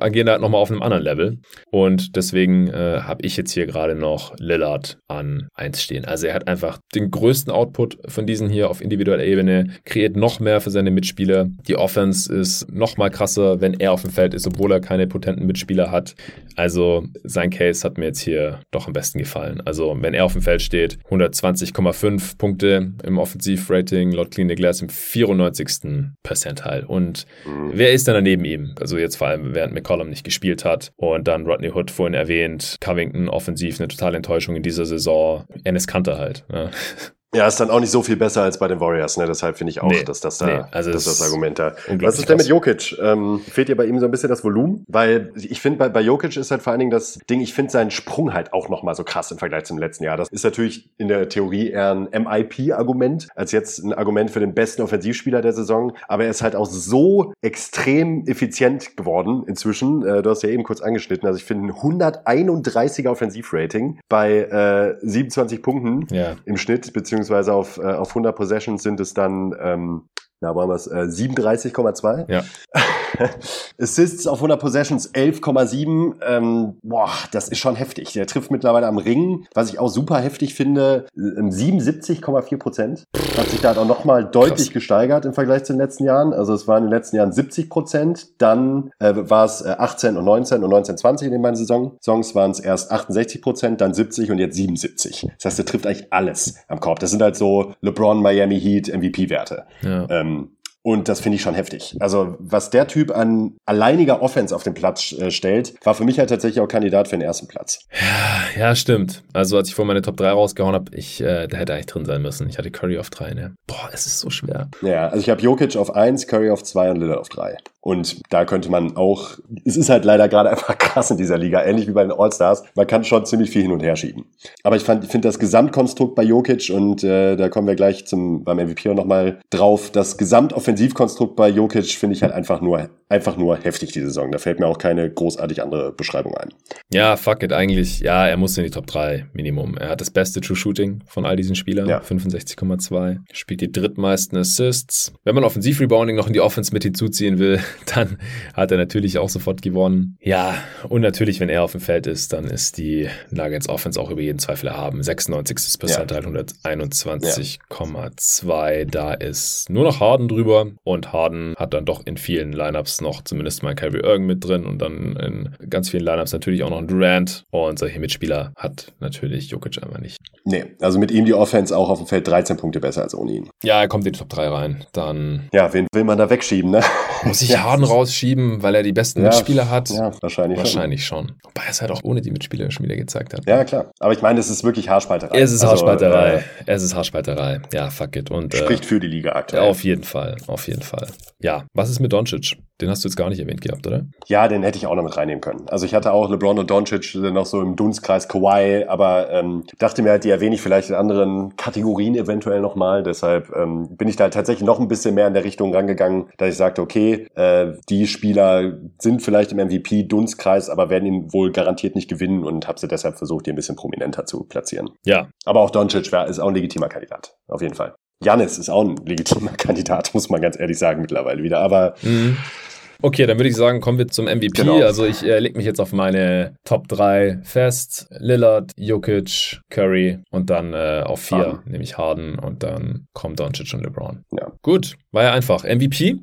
agieren da halt nochmal auf einem anderen Level und deswegen habe ich jetzt hier gerade noch Lillard an 1 stehen. Also er hat einfach den größten Output von diesen hier auf individueller Ebene, kreiert noch mehr für seine Mitspieler, die Offense ist noch mal krasser, wenn er auf dem Feld ist, obwohl er keine potenten Mitspieler hat. Also sein Case hat mir jetzt hier doch am besten gefallen. Also wenn er auf dem Feld steht, 120,5 Punkte im Offensivrating, laut Clean the Glass im 94. Percentile. Und wer ist denn daneben ihm? Also jetzt vor allem, während McCollum nicht gespielt hat und dann Rodney Hood vorhin erwähnt, Covington offensiv eine totale Enttäuschung in dieser Saison, Enes Kanter halt. Ja. Ja, ist dann auch nicht so viel besser als bei den Warriors, ne? Deshalb finde ich auch, dass das da also das ist das Argument da. Was ist denn mit Jokic? Fehlt dir bei ihm so ein bisschen das Volumen? Weil ich finde, bei Jokic ist halt vor allen Dingen das Ding, ich finde seinen Sprung halt auch nochmal so krass im Vergleich zum letzten Jahr. Das ist natürlich in der Theorie eher ein MIP-Argument, als jetzt ein Argument für den besten Offensivspieler der Saison. Aber er ist halt auch so extrem effizient geworden inzwischen. Du hast ja eben kurz angeschnitten. Also ich finde ein 131er Offensivrating bei 27 Punkten im Schnitt, beziehungsweise auf 100 Possessions sind es dann 37,2. Ja. Assists auf 100 Possessions 11,7. Boah, das ist schon heftig. Der trifft mittlerweile am Ring, was ich auch super heftig finde, 77,4%. Hat sich da halt auch nochmal deutlich gesteigert im Vergleich zu den letzten Jahren. Also es waren in den letzten Jahren 70%. Dann war es 18 und 19 und 19, 20 in den beiden Saisons waren es erst 68%, dann 70 und jetzt 77. Das heißt, der trifft eigentlich alles am Korb. Das sind halt so LeBron, Miami Heat, MVP-Werte. Ja. Und das finde ich schon heftig. Also was der Typ an alleiniger Offense auf den Platz stellt, war für mich halt tatsächlich auch Kandidat für den ersten Platz. Ja, stimmt. Also als ich vorhin meine Top 3 rausgehauen habe, da hätte eigentlich drin sein müssen. Ich hatte Curry auf 3, ne? Boah, es ist so schwer. Ja, also ich habe Jokic auf 1, Curry auf 2 und Lillard auf 3. Und da könnte man auch, es ist halt leider gerade einfach krass in dieser Liga, ähnlich wie bei den All-Stars, man kann schon ziemlich viel hin und her schieben. Aber ich finde das Gesamtkonstrukt bei Jokic, und da kommen wir gleich beim MVP auch nochmal drauf, das Gesamtoffensivkonstrukt bei Jokic finde ich halt einfach nur heftig die Saison. Da fällt mir auch keine großartig andere Beschreibung ein. Ja, fuck it, eigentlich, ja, er muss in die Top 3 Minimum. Er hat das beste True Shooting von all diesen Spielern, 65,2. Spielt die drittmeisten Assists. Wenn man Offensiv-Rebounding noch in die Offense mit hinzuziehen will, dann hat er natürlich auch sofort gewonnen. Ja, und natürlich, wenn er auf dem Feld ist, dann ist die Nuggets Offense auch über jeden Zweifel erhaben. 96. Percentile, 121,2. Da ist nur noch Harden drüber. Und Harden hat dann doch in vielen Lineups noch zumindest mal Kyrie Irving mit drin und dann in ganz vielen Lineups natürlich auch noch ein Durant. Und solche Mitspieler hat natürlich Jokic einfach nicht. Nee, also mit ihm die Offense auch auf dem Feld 13 Punkte besser als ohne ihn. Ja, er kommt in die Top 3 rein. Dann... Ja, wen will man da wegschieben, ne? Muss ich Harden rausschieben, weil er die besten Mitspieler hat? Ja, wahrscheinlich schon. Wobei er es halt auch ohne die Mitspieler schon wieder gezeigt hat. Ja, klar. Aber ich meine, es ist wirklich Haarspalterei. Es ist Haarspalterei. Ja, fuck it. Und spricht für die Liga aktuell. Ja, auf jeden Fall. Ja, was ist mit Doncic? Den hast du jetzt gar nicht erwähnt gehabt, oder? Ja, den hätte ich auch noch mit reinnehmen können. Also ich hatte auch LeBron und Doncic noch so im Dunstkreis Kawhi, aber dachte mir halt, die erwähne ich vielleicht in anderen Kategorien eventuell nochmal. Deshalb bin ich da tatsächlich noch ein bisschen mehr in der Richtung rangegangen, dass ich sagte, okay, die Spieler sind vielleicht im MVP-Dunstkreis, aber werden ihn wohl garantiert nicht gewinnen, und habe sie deshalb versucht, die ein bisschen prominenter zu platzieren. Ja. Aber auch Doncic ist auch ein legitimer Kandidat, auf jeden Fall. Giannis ist auch ein legitimer Kandidat, muss man ganz ehrlich sagen, mittlerweile wieder, aber... Mhm. Okay, dann würde ich sagen, kommen wir zum MVP. Genau. Also ich lege mich jetzt auf meine Top 3 fest. Lillard, Jokic, Curry und dann auf 4 nehme ich Harden und dann kommt Doncic und LeBron. Ja. Gut, War ja einfach. MVP?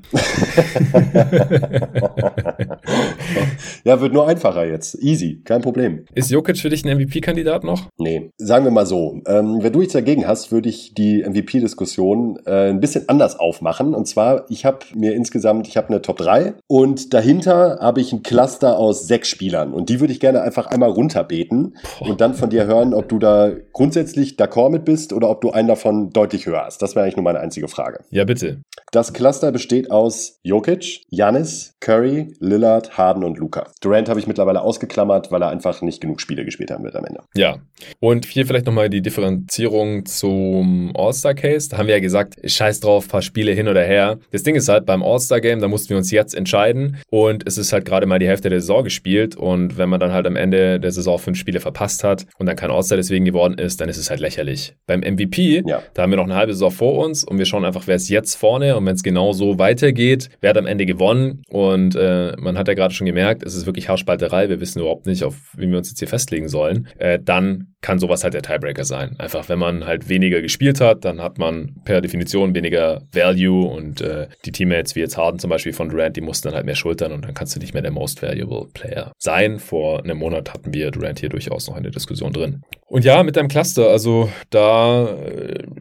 Ja, wird nur einfacher jetzt. Easy, kein Problem. Ist Jokic für dich ein MVP-Kandidat noch? Nee, sagen wir mal so. Wenn du nichts dagegen hast, würde ich die MVP-Diskussion ein bisschen anders aufmachen. Und zwar, ich habe eine Top 3 und dahinter habe ich ein Cluster aus 6 Spielern. Und die würde ich gerne einfach einmal runterbeten und dann von dir hören, ob du da grundsätzlich d'accord mit bist oder ob du einen davon deutlich höher hast. Das wäre eigentlich nur meine einzige Frage. Ja, bitte. Das Cluster besteht aus Jokic, Giannis, Curry, Lillard, Harden und Luka. Durant habe ich mittlerweile ausgeklammert, weil er einfach nicht genug Spiele gespielt haben wird am Ende. Ja, und hier vielleicht nochmal die Differenzierung zum All-Star-Case. Da haben wir ja gesagt, scheiß drauf, paar Spiele hin oder her. Das Ding ist halt, beim All-Star-Game, da mussten wir uns jetzt entscheiden und es ist halt gerade mal die Hälfte der Saison gespielt und wenn man dann halt am Ende der Saison 5 Spiele verpasst hat und dann kein All-Star deswegen geworden ist, dann ist es halt lächerlich. Beim MVP, da haben wir noch eine halbe Saison vor uns und wir schauen einfach, wer ist jetzt vorne und wenn es genau so weitergeht, wer hat am Ende gewonnen und man hat ja gerade schon gemerkt, es ist wirklich Haarspalterei, wir wissen überhaupt nicht, auf wie wir uns jetzt hier festlegen sollen, dann kann sowas halt der Tiebreaker sein. Einfach, wenn man halt weniger gespielt hat, dann hat man per Definition weniger Value und die Teammates wie jetzt Harden zum Beispiel von Durant, die mussten dann halt mehr schultern und dann kannst du nicht mehr der Most Valuable Player sein. Vor einem Monat hatten wir Durant hier durchaus noch in der Diskussion drin. Und ja, mit deinem Cluster, also da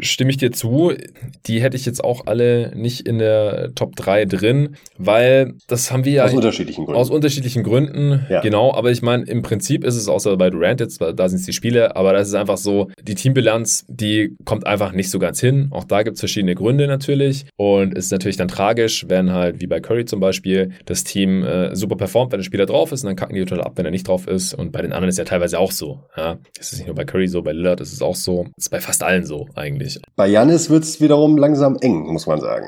stimme ich dir zu, die hätte ich jetzt auch alle nicht in der Top 3 drin, weil das haben wir ja... Aus unterschiedlichen Gründen, ja. Genau, aber ich meine, im Prinzip ist es, außer bei Durant jetzt, weil da sind es die Spiele, aber das ist einfach so, die Teambilanz, die kommt einfach nicht so ganz hin. Auch da gibt es verschiedene Gründe natürlich und es ist natürlich dann tragisch, wenn halt, wie bei Curry zum Beispiel, das Team super performt, wenn der Spieler drauf ist und dann kacken die total ab, wenn er nicht drauf ist und bei den anderen ist ja teilweise auch so. Ja? Das ist nicht nur bei Curry so, bei Lillard ist es auch so, das ist bei fast allen so eigentlich. Bei Giannis wird es wiederum langsam eng, muss man sagen.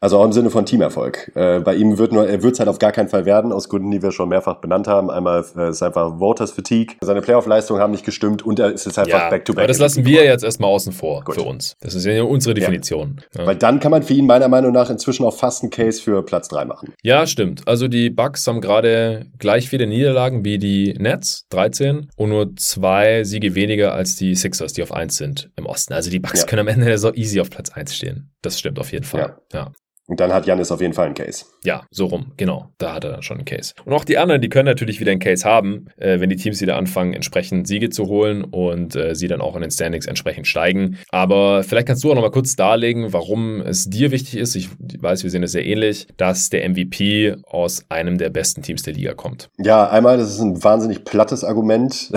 Also auch im Sinne von Teamerfolg. Bei ihm wird es halt auf gar keinen Fall werden, aus Gründen, die wir schon mehrfach benannt haben. Einmal ist einfach Voters Fatigue, seine Playoff-Leistungen haben nicht gestimmt und er ist jetzt einfach back-to-back. Aber das lassen wir jetzt erstmal außen vor, gut. Für uns. Das ist ja unsere Definition. Ja. Ja. Weil dann kann man für ihn meiner Meinung nach inzwischen auch fast einen Case für Platz 3 machen. Ja, stimmt. Also die Bucks haben gerade gleich viele Niederlagen wie die Nets, 13, und nur 2 Siege weniger als die Sixers, die auf 1 sind im Osten. Also die Bucks können am Ende der Saison easy auf Platz 1 stehen. Das stimmt auf jeden Fall. Ja. Und dann hat Giannis auf jeden Fall einen Case. Ja, so rum, genau. Da hat er dann schon einen Case. Und auch die anderen, die können natürlich wieder einen Case haben, wenn die Teams wieder anfangen, entsprechend Siege zu holen und sie dann auch in den Standings entsprechend steigen. Aber vielleicht kannst du auch nochmal kurz darlegen, warum es dir wichtig ist, ich weiß, wir sehen es sehr ähnlich, dass der MVP aus einem der besten Teams der Liga kommt. Ja, einmal, das ist ein wahnsinnig plattes Argument.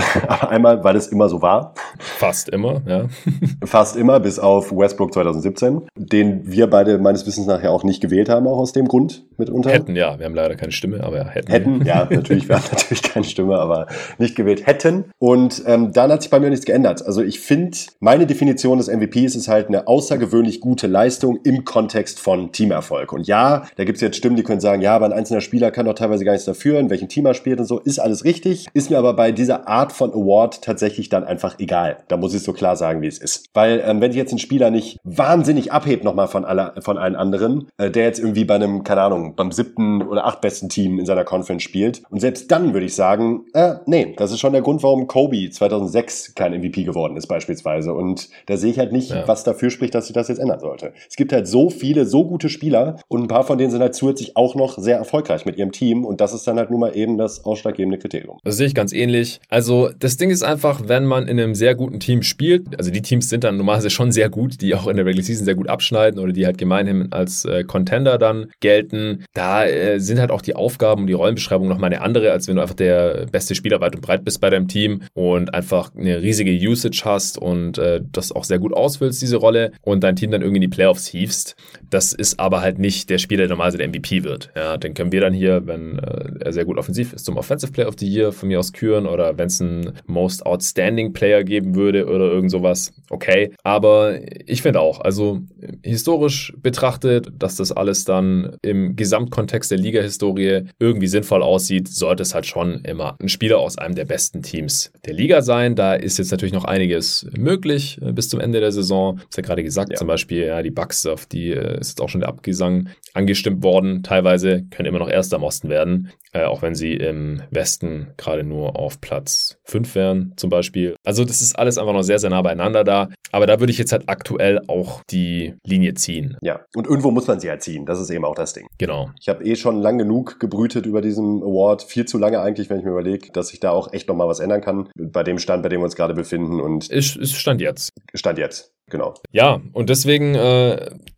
Einmal, weil es immer so war. Fast immer, ja. Fast immer, bis auf Westbrook 2017, den wir beide meines Wissens nachher auch nicht gewählt haben, auch aus dem Grund mitunter. Hätten, ja. Wir haben leider keine Stimme, aber hätten. Hätten, ja, natürlich. Wir haben natürlich keine Stimme, aber nicht gewählt hätten. Und dann hat sich bei mir nichts geändert. Also ich finde, meine Definition des MVPs ist halt eine außergewöhnlich gute Leistung im Kontext von Teamerfolg. Und ja, da gibt es jetzt Stimmen, die können sagen, ja, aber ein einzelner Spieler kann doch teilweise gar nichts dafür, in welchem Team er spielt und so. Ist alles richtig. Ist mir aber bei dieser Art von Award tatsächlich dann einfach egal. Da muss ich so klar sagen, wie es ist. Weil wenn sich jetzt ein Spieler nicht wahnsinnig abhebt nochmal von allen anderen, der jetzt irgendwie bei einem, keine Ahnung, beim 7. oder 8. besten Team in seiner Conference spielt. Und selbst dann würde ich sagen, nee, das ist schon der Grund, warum Kobe 2006 kein MVP geworden ist beispielsweise. Und da sehe ich halt nicht, was dafür spricht, dass sich das jetzt ändern sollte. Es gibt halt so viele, so gute Spieler und ein paar von denen sind halt zusätzlich auch noch sehr erfolgreich mit ihrem Team und das ist dann halt nun mal eben das ausschlaggebende Kriterium. Das sehe ich ganz ähnlich. Also das Ding ist einfach, wenn man in einem sehr guten Team spielt, also die Teams sind dann normalerweise schon sehr gut, die auch in der Regular Season sehr gut abschneiden oder die halt gemeinhin als Contender dann gelten. Da sind halt auch die Aufgaben und die Rollenbeschreibung nochmal eine andere, als wenn du einfach der beste Spieler weit und breit bist bei deinem Team und einfach eine riesige Usage hast und das auch sehr gut ausfüllst, diese Rolle, und dein Team dann irgendwie in die Playoffs hiefst. Das ist aber halt nicht der Spieler, der normalerweise der MVP wird. Ja, den können wir dann hier, wenn er sehr gut offensiv ist, zum Offensive Player of the Year von mir aus küren oder wenn es einen Most Outstanding Player geben würde oder irgend sowas. Okay, aber ich finde auch, also historisch betrachtet, dass das alles dann im Gesamtkontext der Liga-Historie irgendwie sinnvoll aussieht, sollte es halt schon immer ein Spieler aus einem der besten Teams der Liga sein. Da ist jetzt natürlich noch einiges möglich bis zum Ende der Saison. Ich habe es ja gerade gesagt, zum Beispiel die Bucks, auf die ist jetzt auch schon der Abgesang angestimmt worden. Teilweise können immer noch Erster im Osten werden, auch wenn sie im Westen gerade nur auf Platz 5 wären zum Beispiel. Also das ist alles ist einfach noch sehr, sehr nah beieinander da. Aber da würde ich jetzt halt aktuell auch die Linie ziehen. Ja, und irgendwo muss man sie halt ziehen. Das ist eben auch das Ding. Genau. Ich habe schon lang genug gebrütet über diesen Award. Viel zu lange eigentlich, wenn ich mir überlege, dass ich da auch echt nochmal was ändern kann. Bei dem Stand, bei dem wir uns gerade befinden. Und ist Stand jetzt. Stand jetzt. Genau. Ja, und deswegen,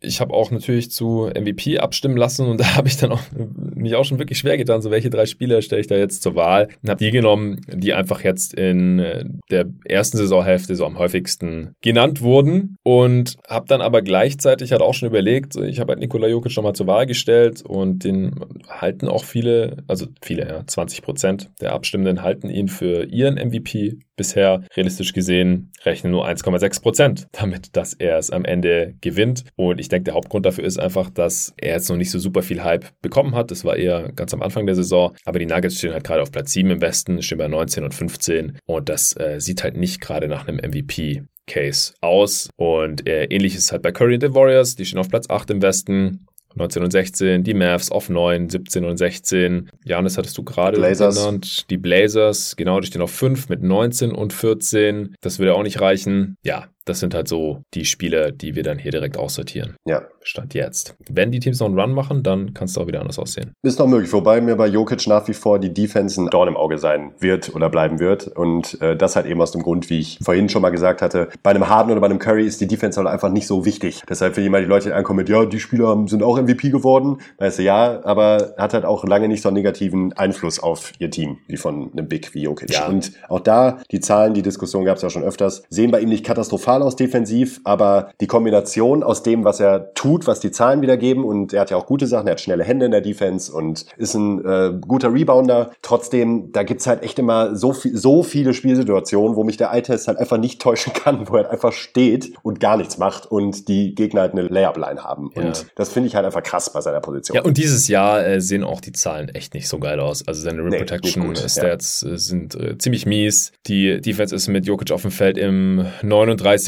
ich habe auch natürlich zu MVP abstimmen lassen und da habe ich dann auch mich auch schon wirklich schwer getan, so welche drei Spieler stelle ich da jetzt zur Wahl und habe die genommen, die einfach jetzt in der ersten Saisonhälfte so am häufigsten genannt wurden und habe dann aber gleichzeitig halt auch schon überlegt, ich habe halt Nikola Jokic schon mal zur Wahl gestellt und den halten auch viele, also viele, ja, 20% der Abstimmenden halten ihn für ihren MVP. Bisher, realistisch gesehen, rechnen nur 1,6% damit, dass er es am Ende gewinnt. Und ich denke, der Hauptgrund dafür ist einfach, dass er jetzt noch nicht so super viel Hype bekommen hat. Das war eher ganz am Anfang der Saison. Aber die Nuggets stehen halt gerade auf Platz 7 im Westen, stehen bei 19 und 15. Und das sieht halt nicht gerade nach einem MVP-Case aus. Und ähnliches halt bei Curry und den Warriors. Die stehen auf Platz 8 im Westen. 19 und 16, die Mavs auf 9, 17 und 16. Janis hattest du gerade genannt. Die Blazers, genau, die stehen auf 5 mit 19 und 14. Das würde auch nicht reichen. Ja, das sind halt so die Spieler, die wir dann hier direkt aussortieren. Ja. Stand jetzt. Wenn die Teams noch einen Run machen, dann kann es auch wieder anders aussehen. Ist noch möglich, wobei mir bei Jokic nach wie vor die Defense ein Dorn im Auge sein wird oder bleiben wird. Und das halt eben aus dem Grund, wie ich vorhin schon mal gesagt hatte, bei einem Harden oder bei einem Curry ist die Defense halt einfach nicht so wichtig. Deshalb, wenn jemand die Leute ankommen mit, ja, die Spieler sind auch MVP geworden, weißt du, ja, aber hat halt auch lange nicht so einen negativen Einfluss auf ihr Team, wie von einem Big wie Jokic. Ja. Und auch da, die Zahlen, die Diskussion gab es ja schon öfters, sehen bei ihm nicht katastrophal aus defensiv, aber die Kombination aus dem, was er tut, was die Zahlen wiedergeben und er hat ja auch gute Sachen, er hat schnelle Hände in der Defense und ist ein guter Rebounder. Trotzdem, da gibt es halt echt immer so viele Spielsituationen, wo mich der Eye-Test halt einfach nicht täuschen kann, wo er einfach steht und gar nichts macht und die Gegner halt eine Layup-Line haben. Ja. Und das finde ich halt einfach krass bei seiner Position. Ja, und dieses Jahr sehen auch die Zahlen echt nicht so geil aus. Also seine Rim-Protection-Stats sind ziemlich mies. Die Defense ist mit Jokic auf dem Feld im 39.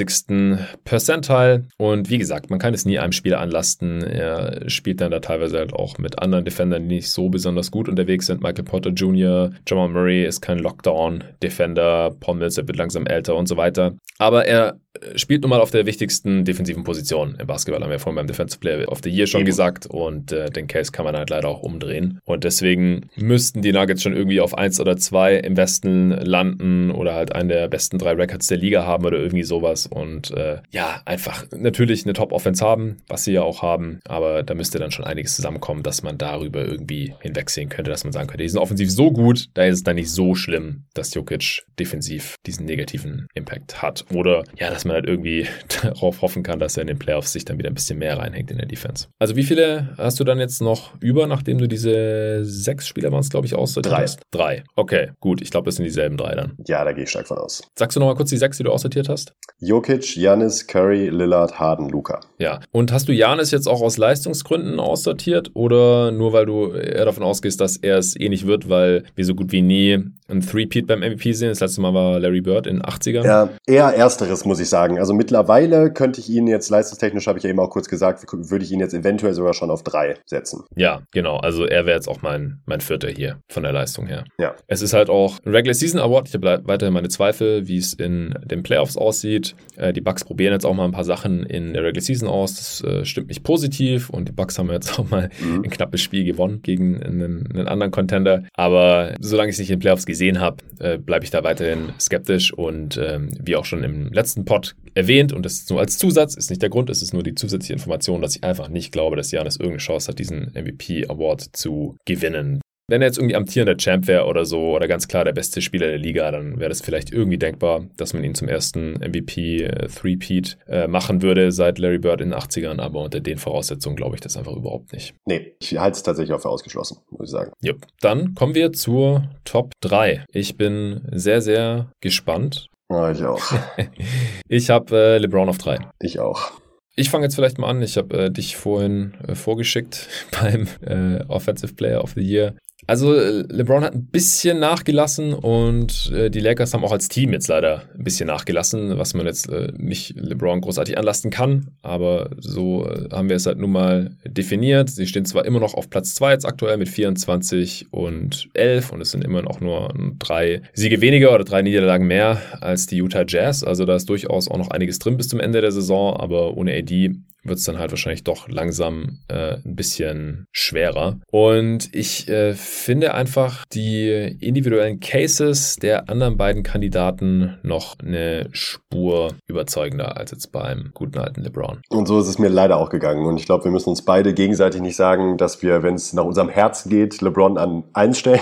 Percentile und wie gesagt, man kann es nie einem Spieler anlasten. Er spielt dann da teilweise halt auch mit anderen Defendern, die nicht so besonders gut unterwegs sind. Michael Porter Jr., Jamal Murray ist kein Lockdown-Defender, Paul Millsap wird langsam älter und so weiter. Aber er spielt nun mal auf der wichtigsten defensiven Position im Basketball, haben wir vorhin beim Defensive Player of the Year schon gesagt und den Case kann man halt leider auch umdrehen und deswegen müssten die Nuggets schon irgendwie auf 1 oder 2 im Westen landen oder halt einen der besten 3 Records der Liga haben oder irgendwie sowas und ja, einfach natürlich eine Top-Offense haben, was sie ja auch haben, aber da müsste dann schon einiges zusammenkommen, dass man darüber irgendwie hinwegsehen könnte, dass man sagen könnte, die sind offensiv so gut, da ist es dann nicht so schlimm, dass Jokic defensiv diesen negativen Impact hat oder ja, dass man halt irgendwie darauf hoffen kann, dass er in den Playoffs sich dann wieder ein bisschen mehr reinhängt in der Defense. Also wie viele hast du dann jetzt noch über, nachdem du diese 6 Spieler waren es, glaube ich, aussortiert hast? 3. Okay, gut. Ich glaube, das sind dieselben 3 dann. Ja, da gehe ich stark von aus. Sagst du nochmal kurz die 6, die du aussortiert hast? Jokic, Giannis, Curry, Lillard, Harden, Luka. Ja. Und hast du Giannis jetzt auch aus Leistungsgründen aussortiert oder nur, weil du eher davon ausgehst, dass er es nicht wird, weil wir so gut wie nie ein Three-Peat beim MVP sehen? Das letzte Mal war Larry Bird in den 80ern. Ja, eher ersteres, muss ich sagen. Also mittlerweile könnte ich ihn jetzt leistungstechnisch, habe ich ja eben auch kurz gesagt, würde ich ihn jetzt eventuell sogar schon auf 3 setzen. Ja, genau. Also er wäre jetzt auch mein 4. hier von der Leistung her. Ja. Es ist halt auch ein Regular Season Award. Ich habe weiterhin meine Zweifel, wie es in den Playoffs aussieht. Die Bucks probieren jetzt auch mal ein paar Sachen in der Regular Season aus. Das stimmt mich positiv und die Bucks haben jetzt auch mal ein knappes Spiel gewonnen gegen einen anderen Contender. Aber solange ich es nicht in den Playoffs gesehen habe, bleibe ich da weiterhin skeptisch und wie auch schon im letzten Pod erwähnt und das ist nur als Zusatz, ist nicht der Grund, es ist nur die zusätzliche Information, dass ich einfach nicht glaube, dass Giannis irgendeine Chance hat, diesen MVP-Award zu gewinnen. Wenn er jetzt irgendwie amtierender Champ wäre oder so oder ganz klar der beste Spieler der Liga, dann wäre das vielleicht irgendwie denkbar, dass man ihn zum ersten MVP-Three-Peat machen würde seit Larry Bird in den 80ern, aber unter den Voraussetzungen glaube ich das einfach überhaupt nicht. Nee, ich halte es tatsächlich auch für ausgeschlossen, muss ich sagen. Jupp. Dann kommen wir zur Top 3. Ich bin sehr, sehr gespannt. Ja, ich auch. Ich habe LeBron auf 3. Ich auch. Ich fange jetzt vielleicht mal an. Ich habe dich vorhin vorgeschickt beim Offensive Player of the Year. Also LeBron hat ein bisschen nachgelassen und die Lakers haben auch als Team jetzt leider ein bisschen nachgelassen, was man jetzt nicht LeBron großartig anlasten kann, aber so haben wir es halt nun mal definiert. Sie stehen zwar immer noch auf Platz 2 jetzt aktuell mit 24 und 11 und es sind immerhin auch nur 3 Siege weniger oder 3 Niederlagen mehr als die Utah Jazz, also da ist durchaus auch noch einiges drin bis zum Ende der Saison, aber ohne AD wird es dann halt wahrscheinlich doch langsam ein bisschen schwerer. Und ich finde einfach die individuellen Cases der anderen beiden Kandidaten noch eine Spur überzeugender als jetzt beim guten alten LeBron. Und so ist es mir leider auch gegangen. Und ich glaube, wir müssen uns beide gegenseitig nicht sagen, dass wir, wenn es nach unserem Herzen geht, LeBron an 1 stellen.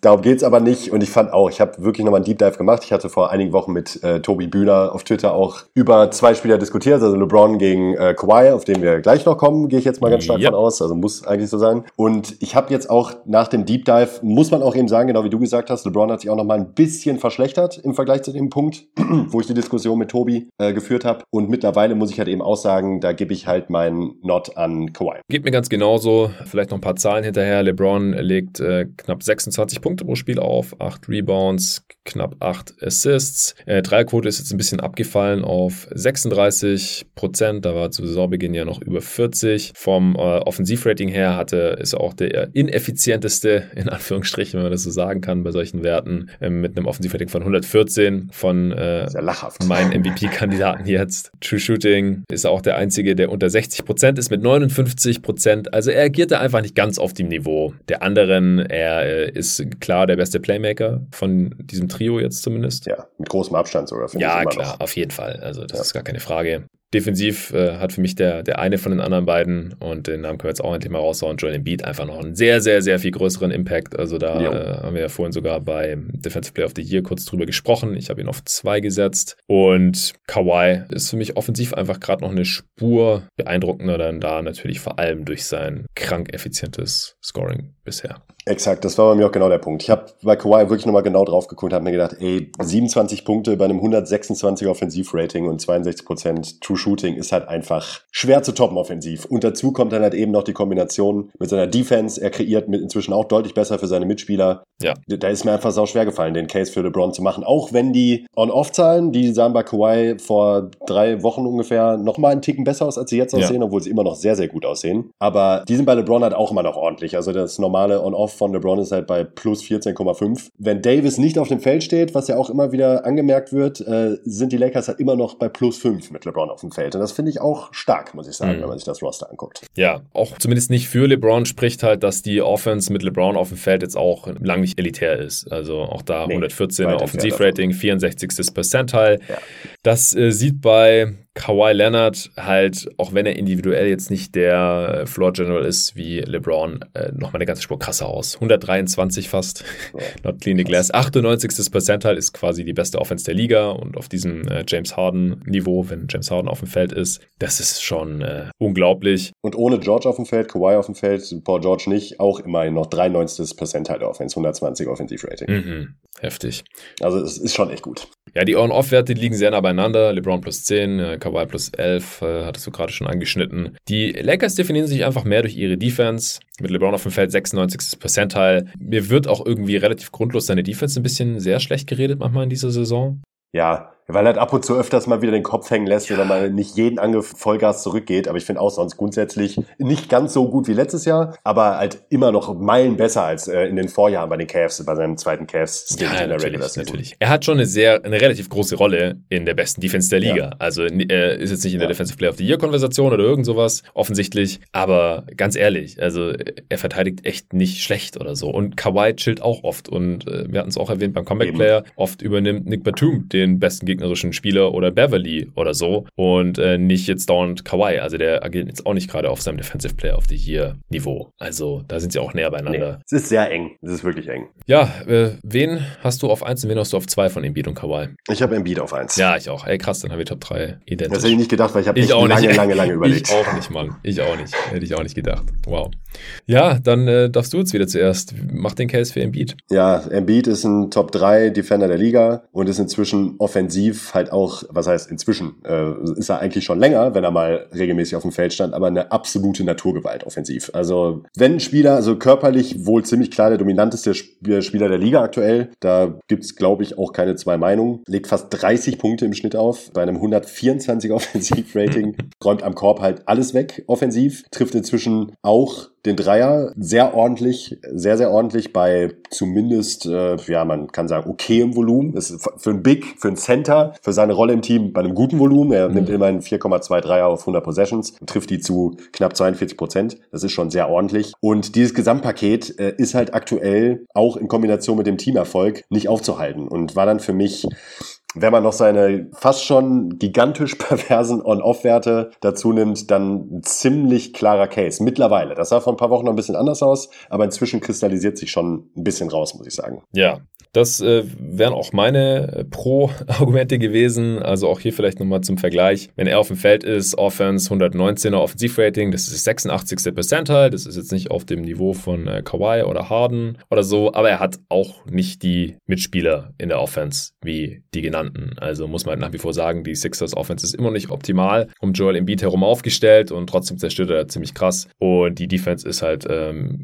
Darum geht's aber nicht und ich fand auch, ich habe wirklich nochmal einen Deep Dive gemacht. Ich hatte vor einigen Wochen mit Tobi Bühler auf Twitter auch über 2 Spieler diskutiert, also LeBron gegen Kawhi, auf den wir gleich noch kommen, gehe ich jetzt mal ganz stark von aus, also muss eigentlich so sein. Und ich habe jetzt auch nach dem Deep Dive, muss man auch eben sagen, genau wie du gesagt hast, LeBron hat sich auch nochmal ein bisschen verschlechtert im Vergleich zu dem Punkt, wo ich die Diskussion mit Tobi geführt habe und mittlerweile muss ich halt eben auch sagen, da gebe ich halt meinen Nod an Kawhi. Geht mir ganz genauso, vielleicht noch ein paar Zahlen hinterher. LeBron legt knapp 26 Punkte pro Spiel auf, 8 Rebounds, knapp 8 Assists. Dreierquote ist jetzt ein bisschen abgefallen auf 36%, da war zu Saisonbeginn ja noch über 40. Vom Offensivrating her ist er auch der ineffizienteste, in Anführungsstrichen, wenn man das so sagen kann, bei solchen Werten, mit einem Offensivrating von 114 von meinen MVP-Kandidaten jetzt. True Shooting ist auch der einzige, der unter 60% ist, mit 59%. Also er agiert da einfach nicht ganz auf dem Niveau der anderen. Er ist klar der beste Playmaker von diesem Trio jetzt zumindest. Ja, mit großem Abstand sogar, finde ich. Ja, klar, auf jeden Fall. Also das ist gar keine Frage. Defensiv hat für mich der eine von den anderen beiden, und den Namen können wir jetzt auch endlich mal raushauen, Joel Embiid, einfach noch einen sehr, sehr, sehr viel größeren Impact. Also da haben wir ja vorhin sogar bei Defensive Player of the Year kurz drüber gesprochen. Ich habe ihn auf 2 gesetzt. Und Kawhi ist für mich offensiv einfach gerade noch eine Spur beeindruckender, dann da natürlich vor allem durch sein krank effizientes Scoring bisher. Exakt, das war bei mir auch genau der Punkt. Ich habe bei Kawhi wirklich nochmal genau drauf geguckt und habe mir gedacht, 27 Punkte bei einem 126er Offensivrating und 62% True Shooting ist halt einfach schwer zu toppen offensiv. Und dazu kommt dann halt eben noch die Kombination mit seiner Defense. Er kreiert mit inzwischen auch deutlich besser für seine Mitspieler. Ja. Da ist mir einfach sau schwer gefallen, den Case für LeBron zu machen. Auch wenn die On-Off-Zahlen, die sahen bei Kawhi vor 3 Wochen ungefähr nochmal einen Ticken besser aus, als sie jetzt aussehen, obwohl sie immer noch sehr, sehr gut aussehen. Aber die sind bei LeBron halt auch immer noch ordentlich. Also das normale On-Off von LeBron ist halt bei plus 14,5. Wenn Davis nicht auf dem Feld steht, was ja auch immer wieder angemerkt wird, sind die Lakers halt immer noch bei plus 5 mit LeBron auf dem Feld. Und das finde ich auch stark, muss ich sagen, wenn man sich das Roster anguckt. Ja, auch zumindest nicht für LeBron spricht halt, dass die Offense mit LeBron auf dem Feld jetzt auch lang nicht elitär ist. Also auch da 114er Offensivrating, 64. Percentile. Ja. Das sieht bei Kawhi Leonard halt, auch wenn er individuell jetzt nicht der Floor General ist wie LeBron, nochmal eine ganze Spur krasser aus. 123 fast, not clean the glass. 98. Percentile ist quasi die beste Offense der Liga und auf diesem James Harden Niveau, wenn James Harden auf dem Feld ist, das ist schon unglaublich. Und ohne George auf dem Feld, Kawhi auf dem Feld, Paul George nicht, auch immerhin noch 93. Percentile Offense, 120 Offensivrating. Mhm. Heftig. Also es ist schon echt gut. Ja, die On-Off-Werte liegen sehr nah beieinander. LeBron plus 10, Kawhi plus 11, hattest du gerade schon angeschnitten. Die Lakers definieren sich einfach mehr durch ihre Defense. Mit LeBron auf dem Feld 96. Percentile. Mir wird auch irgendwie relativ grundlos seine Defense ein bisschen sehr schlecht geredet manchmal in dieser Saison. Ja, weil halt ab und zu öfters mal wieder den Kopf hängen lässt oder mal nicht jeden Angriff Vollgas zurückgeht. Aber ich finde auch sonst grundsätzlich nicht ganz so gut wie letztes Jahr, aber halt immer noch Meilen besser als in den Vorjahren bei den Cavs, bei seinem zweiten Cavs. Ja, natürlich. Er hat schon eine relativ große Rolle in der besten Defense der Liga. Ja. Also er ist jetzt nicht in der Defensive Player of the Year-Konversation oder irgend sowas, offensichtlich. Aber ganz ehrlich, also er verteidigt echt nicht schlecht oder so. Und Kawhi chillt auch oft. Und wir hatten es auch erwähnt beim Comeback-Player. Oft übernimmt Nick Batum den besten gegnerischen Spieler oder Beverly oder so und nicht jetzt dauernd Kawhi. Also der agiert jetzt auch nicht gerade auf seinem Defensive Player of the Year Niveau. Also da sind sie auch näher beieinander. Nee, es ist sehr eng. Es ist wirklich eng. Ja, wen hast du auf 1 und wen hast du auf 2 von Embiid und Kawhi? Ich habe Embiid auf 1. Ja, ich auch. Ey, krass, dann haben wir Top 3 identisch. Das hätte ich nicht gedacht, weil ich habe lange überlegt. Ich auch nicht, Mann. Ich auch nicht. Hätte ich auch nicht gedacht. Wow. Ja, dann darfst du jetzt wieder zuerst. Mach den Case für Embiid. Ja, Embiid ist ein Top 3 Defender der Liga und ist inzwischen offensiv defensiv halt auch, was heißt inzwischen, ist er eigentlich schon länger, wenn er mal regelmäßig auf dem Feld stand, aber eine absolute Naturgewalt offensiv. Also wenn ein Spieler, also körperlich wohl ziemlich klar der dominanteste Spieler der Liga aktuell, da gibt's glaube ich auch keine zwei Meinungen, legt fast 30 Punkte im Schnitt auf, bei einem 124er Offensivrating, räumt am Korb halt alles weg offensiv, trifft inzwischen auch den Dreier sehr ordentlich bei zumindest, ja, man kann sagen, okayem Volumen. Das ist für einen Big, für einen Center, für seine Rolle im Team bei einem guten Volumen. Er nimmt immerhin 4,2 Dreier auf 100 Possessions und trifft die zu knapp 42%. Das ist schon sehr ordentlich. Und dieses Gesamtpaket ist halt aktuell auch in Kombination mit dem Teamerfolg nicht aufzuhalten und war dann für mich, wenn man noch seine fast schon gigantisch perversen On-Off-Werte dazu nimmt, dann ein ziemlich klarer Case. Mittlerweile. Das sah vor ein paar Wochen noch ein bisschen anders aus, aber inzwischen kristallisiert sich schon ein bisschen raus, muss ich sagen. Ja, das wären auch meine Pro-Argumente gewesen. Also auch hier vielleicht nochmal zum Vergleich. Wenn er auf dem Feld ist, Offense 119er Offensivrating, das ist 86. Percentile. Das ist jetzt nicht auf dem Niveau von Kawhi oder Harden oder so, aber er hat auch nicht die Mitspieler in der Offense, wie die genannt. Also muss man halt nach wie vor sagen, die Sixers Offense ist immer noch nicht optimal, um Joel Embiid herum aufgestellt und trotzdem zerstört er ziemlich krass. Und die Defense ist halt